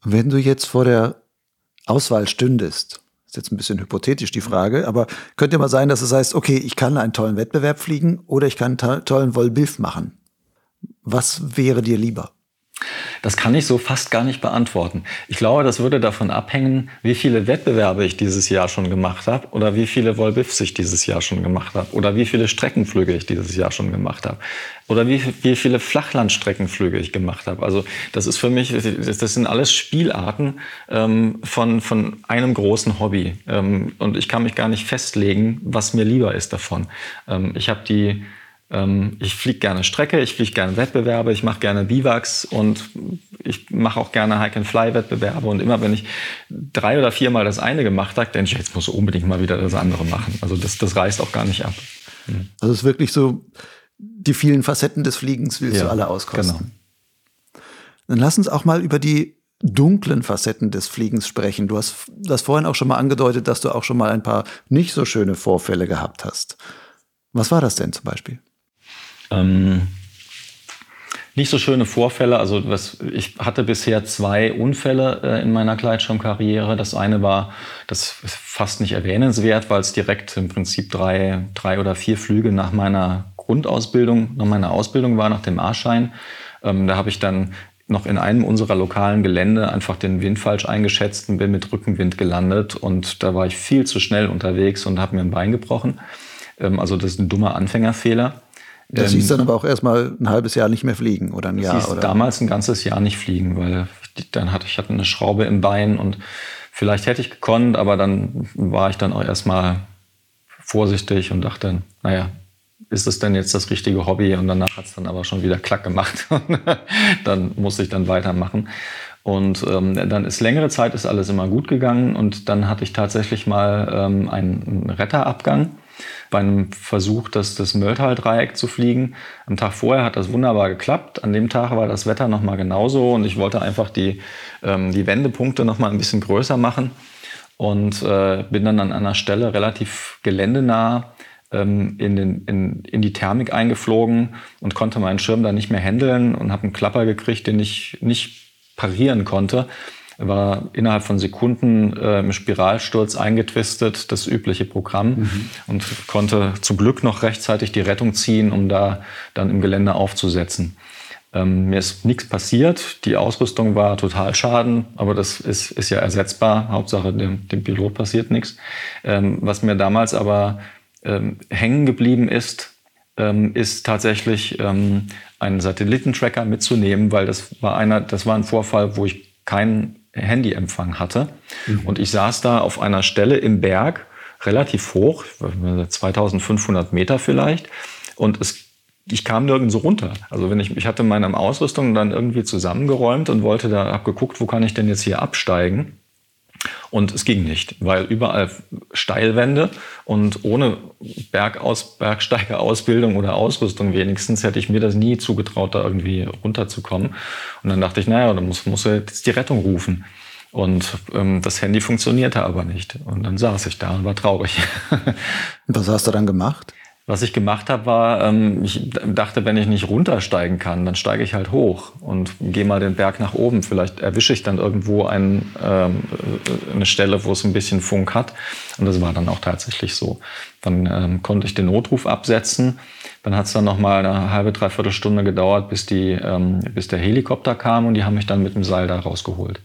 Wenn du jetzt vor der Auswahl stündest, ist jetzt ein bisschen hypothetisch die Frage, aber könnte ja mal sein, dass es heißt, okay, ich kann einen tollen Wettbewerb fliegen oder ich kann einen tollen Wolbiff machen. Was wäre dir lieber? Das kann ich so fast gar nicht beantworten. Ich glaube, das würde davon abhängen, wie viele Wettbewerbe ich dieses Jahr schon gemacht habe oder wie viele Volbiffs ich dieses Jahr schon gemacht habe oder wie viele Streckenflüge ich dieses Jahr schon gemacht habe oder wie viele Flachlandstreckenflüge ich gemacht habe. Also das ist für mich, das sind alles Spielarten von einem großen Hobby. Und ich kann mich gar nicht festlegen, was mir lieber ist davon. Ich fliege gerne Strecke, ich fliege gerne Wettbewerbe, ich mache gerne Biwaks und ich mache auch gerne Hike-and-Fly-Wettbewerbe. Und immer wenn ich 3 oder 4 Mal das eine gemacht habe, denke ich, jetzt muss ich unbedingt mal wieder das andere machen. Also das reißt auch gar nicht ab. Mhm. Also es ist wirklich so, die vielen Facetten des Fliegens willst du alle auskosten. Genau. Dann lass uns auch mal über die dunklen Facetten des Fliegens sprechen. Du hast das vorhin auch schon mal angedeutet, dass du auch schon mal ein paar nicht so schöne Vorfälle gehabt hast. Was war das denn zum Beispiel? Nicht so schöne Vorfälle. Also ich hatte bisher 2 Unfälle in meiner Gleitschirmkarriere. Das eine war, das ist fast nicht erwähnenswert, weil es direkt im Prinzip 3 oder 4 Flüge nach meiner Grundausbildung, nach meiner Ausbildung war, nach dem A-Schein. Da habe ich dann noch in einem unserer lokalen Gelände einfach den Wind falsch eingeschätzt und bin mit Rückenwind gelandet. Und da war ich viel zu schnell unterwegs und habe mir ein Bein gebrochen. Also das ist ein dummer Anfängerfehler. Das hieß dann aber auch erstmal ein halbes Jahr nicht mehr fliegen oder ein Jahr? Das hieß oder? Damals ein ganzes Jahr nicht fliegen, weil dann hatte ich eine Schraube im Bein und vielleicht hätte ich gekonnt, aber dann war ich dann auch erstmal vorsichtig und dachte, naja, ist das denn jetzt das richtige Hobby? Und danach hat es dann aber schon wieder klack gemacht. Dann musste ich dann weitermachen. Und dann ist längere Zeit ist alles immer gut gegangen und dann hatte ich tatsächlich mal einen Retterabgang. Bei einem Versuch, das Mölltal-Dreieck zu fliegen. Am Tag vorher hat das wunderbar geklappt. An dem Tag war das Wetter nochmal genauso und ich wollte einfach die Wendepunkte nochmal ein bisschen größer machen und bin dann an einer Stelle relativ geländenah in die Thermik eingeflogen und konnte meinen Schirm da nicht mehr handeln und habe einen Klapper gekriegt, den ich nicht parieren konnte. War innerhalb von Sekunden im Spiralsturz eingetwistet, das übliche Programm, und konnte zum Glück noch rechtzeitig die Rettung ziehen, um da dann im Gelände aufzusetzen. Mir ist nichts passiert, die Ausrüstung war total schaden, aber das ist ja ersetzbar, Hauptsache dem Pilot passiert nichts. Was mir damals aber hängen geblieben ist tatsächlich einen Satellitentracker mitzunehmen, weil das war ein Vorfall, wo ich keinen Handyempfang hatte. Und ich saß da auf einer Stelle im Berg, relativ hoch, 2500 Meter vielleicht. Und ich kam nirgendwo runter. Also ich hatte meine Ausrüstung dann irgendwie zusammengeräumt und habe geguckt, wo kann ich denn jetzt hier absteigen? Und es ging nicht, weil überall Steilwände und ohne Bergsteigerausbildung oder Ausrüstung wenigstens hätte ich mir das nie zugetraut, da irgendwie runterzukommen. Und dann dachte ich, naja, dann muss jetzt die Rettung rufen. Und das Handy funktionierte aber nicht. Und dann saß ich da und war traurig. Was hast du dann gemacht? Was ich gemacht habe, war, ich dachte, wenn ich nicht runtersteigen kann, dann steige ich halt hoch und gehe mal den Berg nach oben. Vielleicht erwische ich dann irgendwo eine Stelle, wo es ein bisschen Funk hat. Und das war dann auch tatsächlich so. Dann konnte ich den Notruf absetzen. Dann hat es dann noch mal eine halbe, dreiviertel Stunde gedauert, bis der Helikopter kam. Und die haben mich dann mit dem Seil da rausgeholt.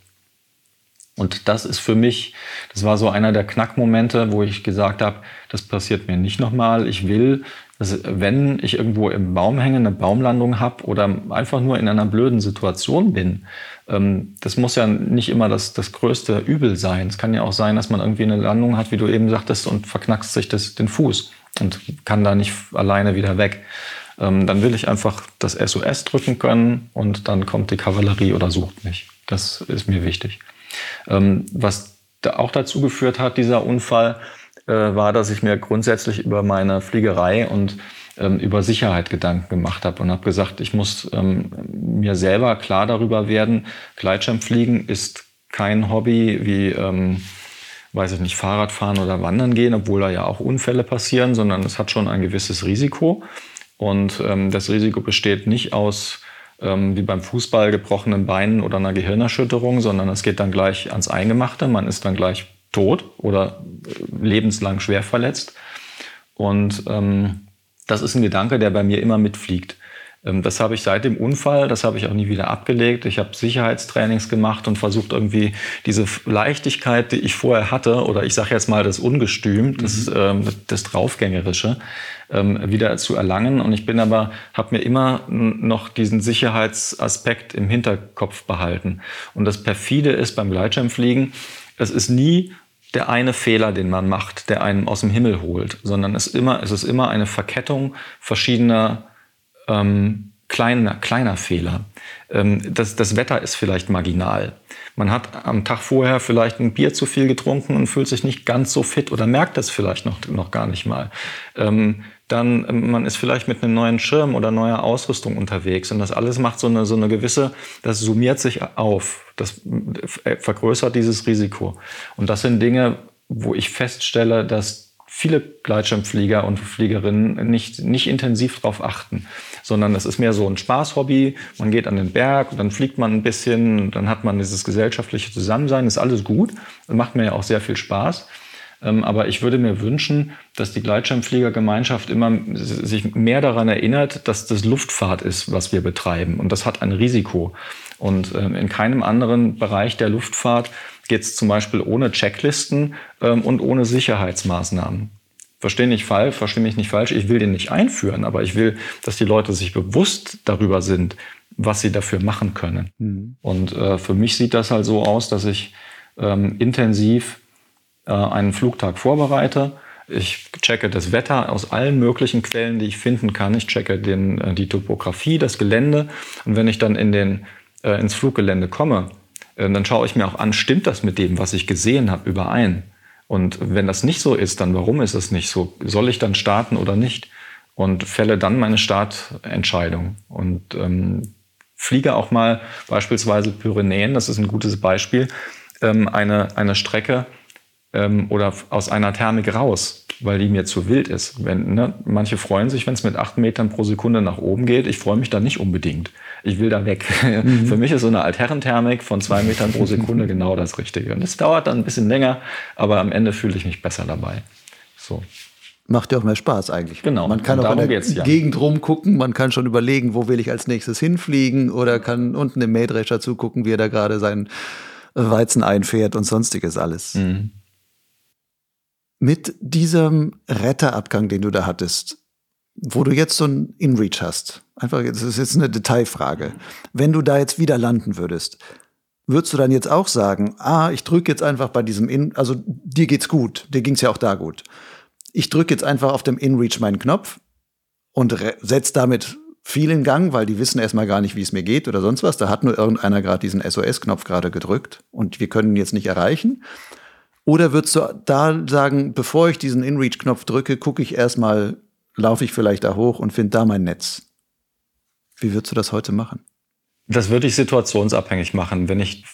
Und das ist für mich, das war so einer der Knackmomente, wo ich gesagt habe, das passiert mir nicht nochmal. Ich will, dass, wenn ich irgendwo im Baum hänge, eine Baumlandung habe oder einfach nur in einer blöden Situation bin, das muss ja nicht immer das größte Übel sein. Es kann ja auch sein, dass man irgendwie eine Landung hat, wie du eben sagtest, und verknackst sich den Fuß und kann da nicht alleine wieder weg. Dann will ich einfach das SOS drücken können und dann kommt die Kavallerie oder sucht mich. Das ist mir wichtig. Was da auch dazu geführt hat, dieser Unfall, war, dass ich mir grundsätzlich über meine Fliegerei und über Sicherheit Gedanken gemacht habe und habe gesagt, ich muss mir selber klar darüber werden, Gleitschirmfliegen ist kein Hobby wie, weiß ich nicht, Fahrradfahren oder Wandern gehen, obwohl da ja auch Unfälle passieren, sondern es hat schon ein gewisses Risiko und das Risiko besteht nicht aus wie beim Fußball gebrochenen Beinen oder einer Gehirnerschütterung, sondern es geht dann gleich ans Eingemachte. Man ist dann gleich tot oder lebenslang schwer verletzt. Und das ist ein Gedanke, der bei mir immer mitfliegt. Das habe ich seit dem Unfall, das habe ich auch nie wieder abgelegt. Ich habe Sicherheitstrainings gemacht und versucht irgendwie diese Leichtigkeit, die ich vorher hatte, oder ich sage jetzt mal das Ungestüm, das Draufgängerische, wieder zu erlangen. Und ich bin aber, habe mir immer noch diesen Sicherheitsaspekt im Hinterkopf behalten. Und das Perfide ist beim Gleitschirmfliegen, es ist nie der eine Fehler, den man macht, der einen aus dem Himmel holt, sondern es ist immer eine Verkettung verschiedener kleiner Fehler. Das Wetter ist vielleicht marginal. Man hat am Tag vorher vielleicht ein Bier zu viel getrunken und fühlt sich nicht ganz so fit oder merkt das vielleicht noch gar nicht mal. Dann man ist vielleicht mit einem neuen Schirm oder neuer Ausrüstung unterwegs und das alles macht so eine gewisse, das summiert sich auf, das vergrößert dieses Risiko. Und das sind Dinge, wo ich feststelle, dass viele Gleitschirmflieger und Fliegerinnen nicht intensiv drauf achten, sondern es ist mehr so ein Spaßhobby. Man geht an den Berg und dann fliegt man ein bisschen, dann hat man dieses gesellschaftliche Zusammensein, ist alles gut, das macht mir ja auch sehr viel Spaß. Aber ich würde mir wünschen, dass die Gleitschirmfliegergemeinschaft immer sich mehr daran erinnert, dass das Luftfahrt ist, was wir betreiben. Und das hat ein Risiko. Und in keinem anderen Bereich der Luftfahrt geht es zum Beispiel ohne Checklisten und ohne Sicherheitsmaßnahmen. Verstehe mich nicht falsch, ich will den nicht einführen, aber ich will, dass die Leute sich bewusst darüber sind, was sie dafür machen können. Mhm. Und für mich sieht das halt so aus, dass ich intensiv einen Flugtag vorbereite. Ich checke das Wetter aus allen möglichen Quellen, die ich finden kann. Ich checke die Topografie, das Gelände. Und wenn ich dann ins Fluggelände komme, dann schaue ich mir auch an, stimmt das mit dem, was ich gesehen habe, überein? Und wenn das nicht so ist, dann warum ist es nicht so? Soll ich dann starten oder nicht? Und fälle dann meine Startentscheidung. Und fliege auch mal beispielsweise Pyrenäen, das ist ein gutes Beispiel, eine Strecke, oder aus einer Thermik raus, weil die mir zu wild ist. Manche freuen sich, wenn es mit 8 Metern pro Sekunde nach oben geht. Ich freue mich da nicht unbedingt. Ich will da weg. Mhm. Für mich ist so eine Altherrenthermik von 2 Metern pro Sekunde genau das Richtige. Und das dauert dann ein bisschen länger, aber am Ende fühle ich mich besser dabei. So. Macht ja auch mehr Spaß eigentlich. Genau. Man kann auch in der Gegend rumgucken, man kann schon überlegen, wo will ich als nächstes hinfliegen oder kann unten dem Mähdrescher zugucken, wie er da gerade seinen Weizen einfährt und sonstiges alles. Mhm. Mit diesem Retterabgang, den du da hattest, wo du jetzt so ein InReach hast, einfach, das ist jetzt eine Detailfrage. Wenn du da jetzt wieder landen würdest, würdest du dann jetzt auch sagen, ich drücke jetzt einfach bei diesem also dir geht's gut, dir ging's ja auch da gut. Ich drücke jetzt einfach auf dem InReach meinen Knopf und setze damit viel in Gang, weil die wissen erstmal gar nicht, wie es mir geht oder sonst was. Da hat nur irgendeiner gerade diesen SOS-Knopf gerade gedrückt und wir können ihn jetzt nicht erreichen. Oder würdest du da sagen, bevor ich diesen InReach-Knopf drücke, gucke ich erstmal, laufe ich vielleicht da hoch und finde da mein Netz? Wie würdest du das heute machen? Das würde ich situationsabhängig machen. Wenn ich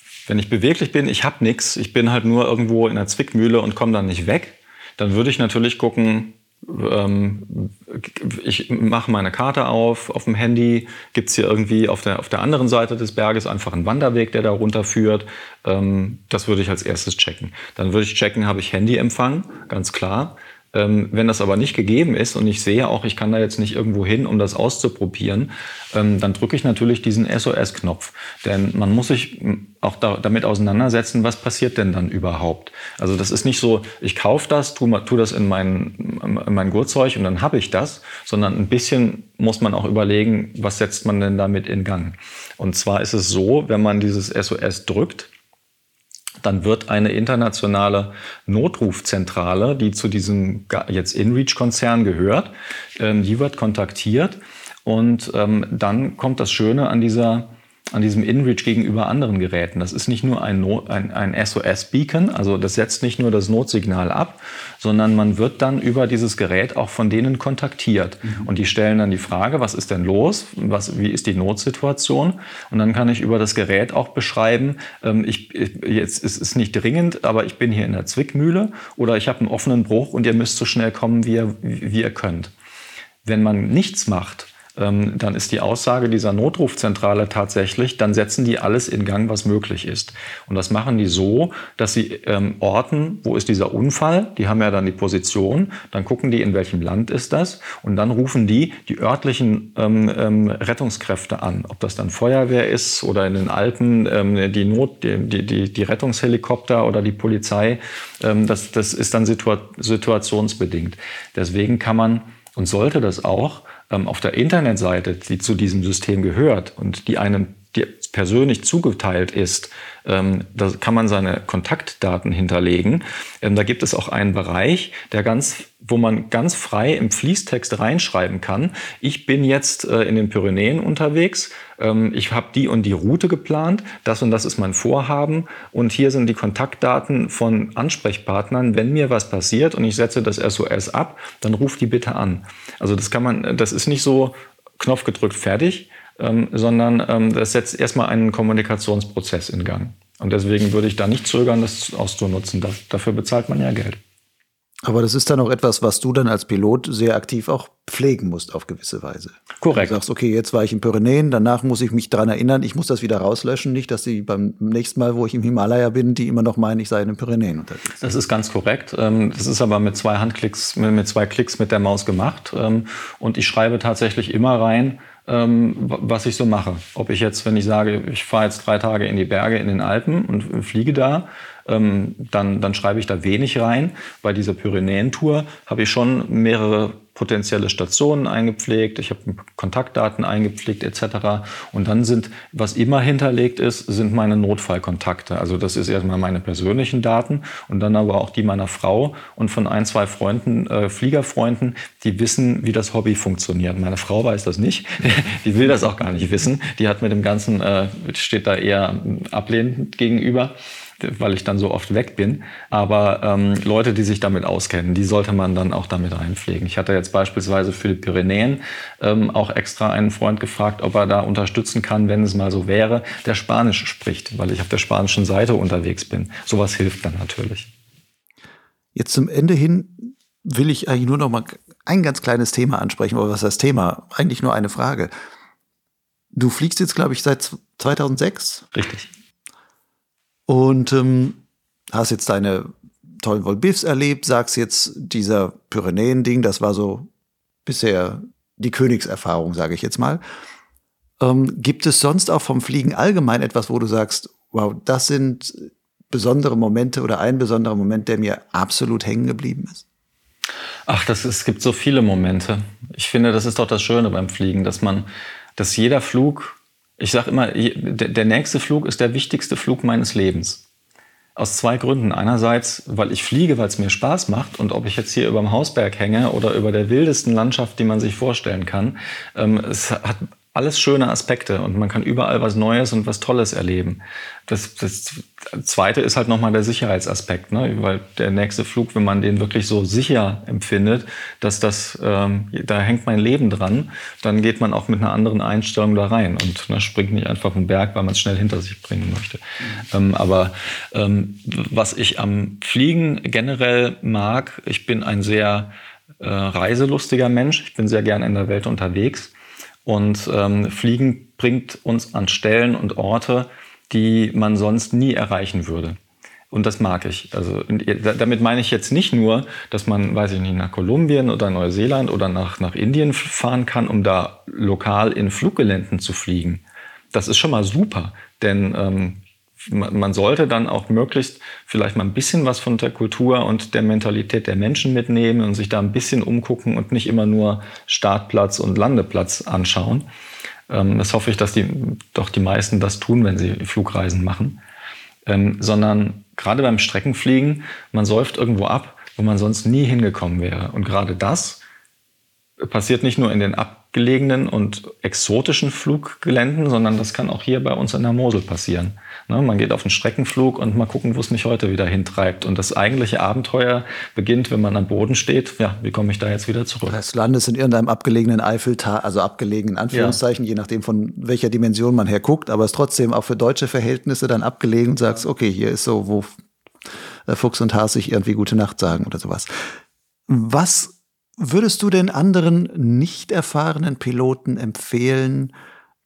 beweglich bin, ich habe nichts, ich bin halt nur irgendwo in einer Zwickmühle und komme dann nicht weg, dann würde ich natürlich gucken, ich mache meine Karte auf dem Handy, gibt es hier irgendwie auf der anderen Seite des Berges einfach einen Wanderweg, der da runterführt. Das würde ich als erstes checken. Dann würde ich checken, habe ich Handyempfang, ganz klar. Wenn das aber nicht gegeben ist und ich sehe auch, ich kann da jetzt nicht irgendwo hin, um das auszuprobieren, dann drücke ich natürlich diesen SOS-Knopf. Denn man muss sich auch damit auseinandersetzen, was passiert denn dann überhaupt? Also das ist nicht so, ich kaufe das, tu das in mein Gurtzeug und dann habe ich das, sondern ein bisschen muss man auch überlegen, was setzt man denn damit in Gang? Und zwar ist es so, wenn man dieses SOS drückt, dann wird eine internationale Notrufzentrale, die zu diesem jetzt InReach-Konzern gehört, die wird kontaktiert und dann kommt das Schöne an diesem InReach gegenüber anderen Geräten. Das ist nicht nur ein SOS-Beacon, also das setzt nicht nur das Notsignal ab, sondern man wird dann über dieses Gerät auch von denen kontaktiert. Mhm. Und die stellen dann die Frage, was ist denn los, wie ist die Notsituation? Und dann kann ich über das Gerät auch beschreiben, jetzt ist es nicht dringend, aber ich bin hier in der Zwickmühle oder ich habe einen offenen Bruch und ihr müsst so schnell kommen, wie ihr könnt. Wenn man nichts macht, dann ist die Aussage dieser Notrufzentrale tatsächlich, dann setzen die alles in Gang, was möglich ist. Und das machen die so, dass sie orten, wo ist dieser Unfall, die haben ja dann die Position, dann gucken die, in welchem Land ist das, und dann rufen die örtlichen Rettungskräfte an. Ob das dann Feuerwehr ist oder in den Alpen die Rettungshelikopter oder die Polizei, das ist dann situationsbedingt. Deswegen kann man und sollte das auch auf der Internetseite, die zu diesem System gehört und die einem persönlich zugeteilt ist, da kann man seine Kontaktdaten hinterlegen. Da gibt es auch einen Bereich, wo man ganz frei im Fließtext reinschreiben kann, ich bin jetzt in den Pyrenäen unterwegs, ich habe die und die Route geplant, das und das ist mein Vorhaben und hier sind die Kontaktdaten von Ansprechpartnern. Wenn mir was passiert und ich setze das SOS ab, dann ruft die bitte an. Also das ist nicht so Knopf gedrückt, fertig, sondern das setzt erstmal einen Kommunikationsprozess in Gang. Und deswegen würde ich da nicht zögern, das auszunutzen. Dafür bezahlt man ja Geld. Aber das ist dann auch etwas, was du dann als Pilot sehr aktiv auch pflegen musst auf gewisse Weise. Korrekt. Du sagst, okay, jetzt war ich in Pyrenäen, danach muss ich mich daran erinnern, ich muss das wieder rauslöschen, nicht, dass die beim nächsten Mal, wo ich im Himalaya bin, die immer noch meinen, ich sei in den Pyrenäen unterwegs. Das ist ganz korrekt. Das ist aber mit zwei Klicks mit der Maus gemacht. Und ich schreibe tatsächlich immer rein, was ich so mache. Ob ich jetzt, wenn ich sage, ich fahre jetzt 3 Tage in die Berge in den Alpen und fliege da, dann schreibe ich da wenig rein. Bei dieser Pyrenäen-Tour habe ich schon mehrere potenzielle Stationen eingepflegt, ich habe Kontaktdaten eingepflegt etc. Und dann was immer hinterlegt ist, sind meine Notfallkontakte. Also das ist erstmal meine persönlichen Daten und dann aber auch die meiner Frau und von 1, 2 Freunden, Fliegerfreunden, die wissen, wie das Hobby funktioniert. Meine Frau weiß das nicht, die will das auch gar nicht wissen. Die hat mit dem Ganzen, steht da eher ablehnend gegenüber, weil ich dann so oft weg bin. Aber Leute, die sich damit auskennen, die sollte man dann auch damit reinpflegen. Ich hatte jetzt beispielsweise für die Pyrenäen auch extra einen Freund gefragt, ob er da unterstützen kann, wenn es mal so wäre, der Spanisch spricht, weil ich auf der spanischen Seite unterwegs bin. Sowas hilft dann natürlich. Jetzt zum Ende hin will ich eigentlich nur noch mal ein ganz kleines Thema ansprechen. Aber was ist das Thema? Eigentlich nur eine Frage. Du fliegst jetzt, glaube ich, seit 2006? Richtig. Und hast jetzt deine tollen Volbiffs erlebt, sagst jetzt, dieser Pyrenäen-Ding, das war so bisher die Königserfahrung, sage ich jetzt mal. Gibt es sonst auch vom Fliegen allgemein etwas, wo du sagst, wow, das sind besondere Momente oder ein besonderer Moment, der mir absolut hängen geblieben ist? Ach, es gibt so viele Momente. Ich finde, das ist doch das Schöne beim Fliegen, dass jeder Flug... Ich sage immer, der nächste Flug ist der wichtigste Flug meines Lebens. Aus 2 Gründen. Einerseits, weil ich fliege, weil es mir Spaß macht. Und ob ich jetzt hier über dem Hausberg hänge oder über der wildesten Landschaft, die man sich vorstellen kann, es hat alles schöne Aspekte. Und man kann überall was Neues und was Tolles erleben. Das Zweite ist halt nochmal der Sicherheitsaspekt, ne? Weil der nächste Flug, wenn man den wirklich so sicher empfindet, dass da hängt mein Leben dran, dann geht man auch mit einer anderen Einstellung da rein und springt nicht einfach einen Berg, weil man es schnell hinter sich bringen möchte. Was ich am Fliegen generell mag, ich bin ein sehr reiselustiger Mensch, ich bin sehr gern in der Welt unterwegs und Fliegen bringt uns an Stellen und Orte, die man sonst nie erreichen würde. Und das mag ich. Also damit meine ich jetzt nicht nur, dass man, weiß ich nicht, nach Kolumbien oder Neuseeland oder nach Indien fahren kann, um da lokal in Fluggeländen zu fliegen. Das ist schon mal super, denn man sollte dann auch möglichst vielleicht mal ein bisschen was von der Kultur und der Mentalität der Menschen mitnehmen und sich da ein bisschen umgucken und nicht immer nur Startplatz und Landeplatz anschauen. Das hoffe ich, dass die meisten das tun, wenn sie Flugreisen machen. Sondern gerade beim Streckenfliegen, man säuft irgendwo ab, wo man sonst nie hingekommen wäre. Und gerade das passiert nicht nur in den abgelegenen und exotischen Fluggeländen, sondern das kann auch hier bei uns in der Mosel passieren. Man geht auf einen Streckenflug und mal gucken, wo es mich heute wieder hintreibt. Und das eigentliche Abenteuer beginnt, wenn man am Boden steht. Ja, wie komme ich da jetzt wieder zurück? Das Land ist in irgendeinem abgelegenen Eifeltal, also abgelegen in Anführungszeichen, ja, je nachdem von welcher Dimension man herguckt, aber es trotzdem auch für deutsche Verhältnisse dann abgelegen und sagst, okay, hier ist so, wo Fuchs und Haas sich irgendwie gute Nacht sagen oder sowas. Was Würdest du den anderen nicht erfahrenen Piloten empfehlen,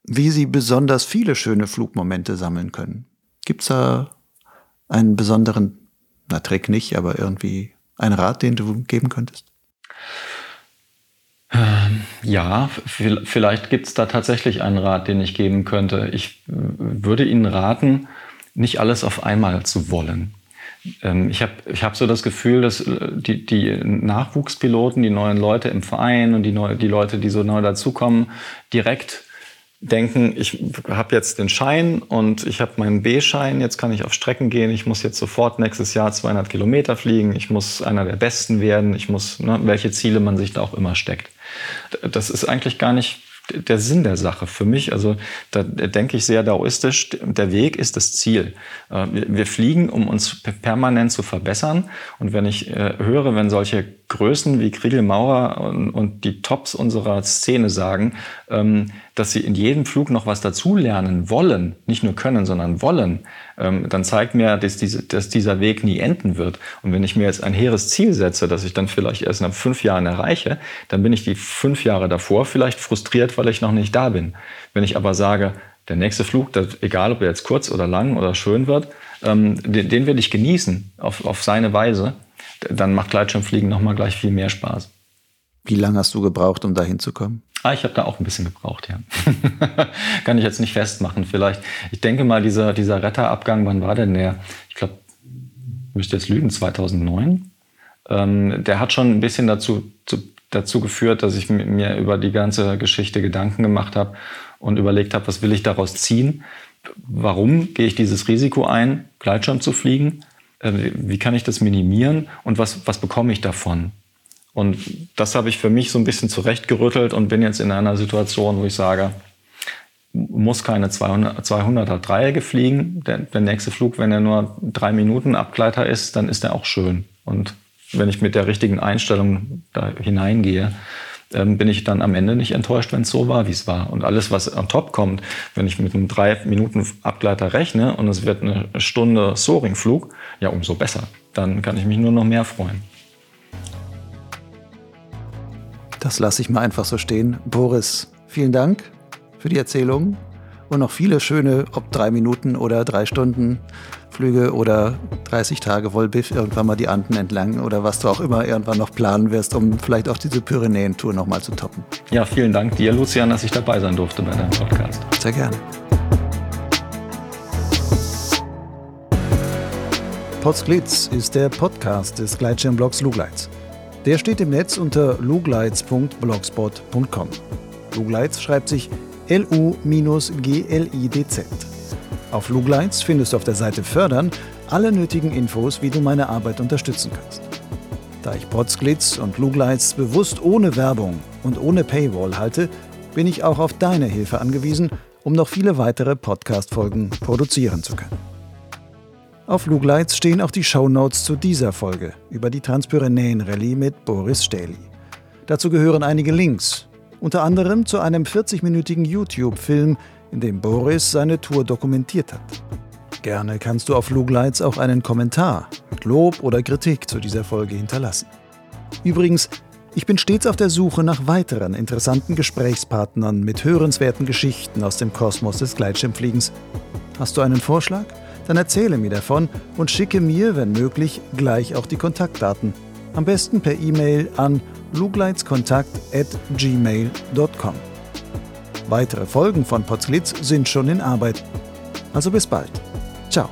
wie sie besonders viele schöne Flugmomente sammeln können? Gibt's da einen besonderen, Trick nicht, aber irgendwie einen Rat, den du geben könntest? Ja, vielleicht gibt es da tatsächlich einen Rat, den ich geben könnte. Ich würde Ihnen raten, nicht alles auf einmal zu wollen. Ich hab so das Gefühl, dass die Nachwuchspiloten, die neuen Leute im Verein und die Leute, die so neu dazukommen, direkt denken, ich habe jetzt den Schein und ich habe meinen B-Schein, jetzt kann ich auf Strecken gehen, ich muss jetzt sofort nächstes Jahr 200 Kilometer fliegen, ich muss einer der Besten werden, ich muss, welche Ziele man sich da auch immer steckt. Das ist eigentlich gar nicht der Sinn der Sache für mich. Also da denke ich sehr daoistisch, der Weg ist das Ziel. Wir fliegen, um uns permanent zu verbessern. Und wenn ich höre, wenn solche Größen wie Kriegelmaurer und die Tops unserer Szene sagen, dass sie in jedem Flug noch was dazulernen wollen, nicht nur können, sondern wollen, dann zeigt mir, dass dieser Weg nie enden wird. Und wenn ich mir jetzt ein hehres Ziel setze, das ich dann vielleicht erst nach 5 Jahren erreiche, dann bin ich die 5 Jahre davor vielleicht frustriert, weil ich noch nicht da bin. Wenn ich aber sage, der nächste Flug, egal ob er jetzt kurz oder lang oder schön wird, den will ich genießen auf seine Weise, dann macht Gleitschirmfliegen nochmal gleich viel mehr Spaß. Wie lange hast du gebraucht, um da hinzukommen? Ich habe da auch ein bisschen gebraucht, ja. Kann ich jetzt nicht festmachen vielleicht. Ich denke mal, dieser Retterabgang, wann war denn der? Ich glaube, ich müsste jetzt lügen, 2009. Der hat schon ein bisschen dazu geführt, dass ich mir über die ganze Geschichte Gedanken gemacht habe und überlegt habe, was will ich daraus ziehen? Warum gehe ich dieses Risiko ein, Gleitschirm zu fliegen? Wie kann ich das minimieren und was bekomme ich davon? Und das habe ich für mich so ein bisschen zurechtgerüttelt und bin jetzt in einer Situation, wo ich sage, muss keine 200er-Dreiecke fliegen. Der nächste Flug, wenn er nur 3 Minuten Abgleiter ist, dann ist er auch schön. Und wenn ich mit der richtigen Einstellung da hineingehe, bin ich dann am Ende nicht enttäuscht, wenn es so war, wie es war. Und alles, was am Top kommt, wenn ich mit einem 3 Minuten Abgleiter rechne und es wird eine Stunde Soaring-Flug, ja, umso besser. Dann kann ich mich nur noch mehr freuen. Das lasse ich mal einfach so stehen. Boris, vielen Dank für die Erzählung und noch viele schöne, ob 3 Minuten oder 3 Stunden Flüge oder 30 Tage Wollbiff irgendwann mal die Anden entlang oder was du auch immer irgendwann noch planen wirst, um vielleicht auch diese Pyrenäen-Tour nochmal zu toppen. Ja, vielen Dank dir, Lucian, dass ich dabei sein durfte bei deinem Podcast. Sehr gerne. Potzblitz ist der Podcast des Gleitschirmblogs Lugleitz. Der steht im Netz unter lugleitz.blogspot.com. Lugleitz schreibt sich LU-GLIDZ. Auf Lugleitz findest du auf der Seite Fördern alle nötigen Infos, wie du meine Arbeit unterstützen kannst. Da ich Potzblitz und Lugleitz bewusst ohne Werbung und ohne Paywall halte, bin ich auch auf deine Hilfe angewiesen, um noch viele weitere Podcast-Folgen produzieren zu können. Auf Lugleitz stehen auch die Shownotes zu dieser Folge über die Transpyrenäen-Rallye mit Boris Stähli. Dazu gehören einige Links, unter anderem zu einem 40-minütigen YouTube-Film, in dem Boris seine Tour dokumentiert hat. Gerne kannst du auf Lugleitz auch einen Kommentar mit Lob oder Kritik zu dieser Folge hinterlassen. Übrigens, ich bin stets auf der Suche nach weiteren interessanten Gesprächspartnern mit hörenswerten Geschichten aus dem Kosmos des Gleitschirmfliegens. Hast du einen Vorschlag? Dann erzähle mir davon und schicke mir, wenn möglich, gleich auch die Kontaktdaten. Am besten per E-Mail an lugleitzkontakt@gmail.com. Weitere Folgen von Potzblitz sind schon in Arbeit. Also bis bald. Ciao.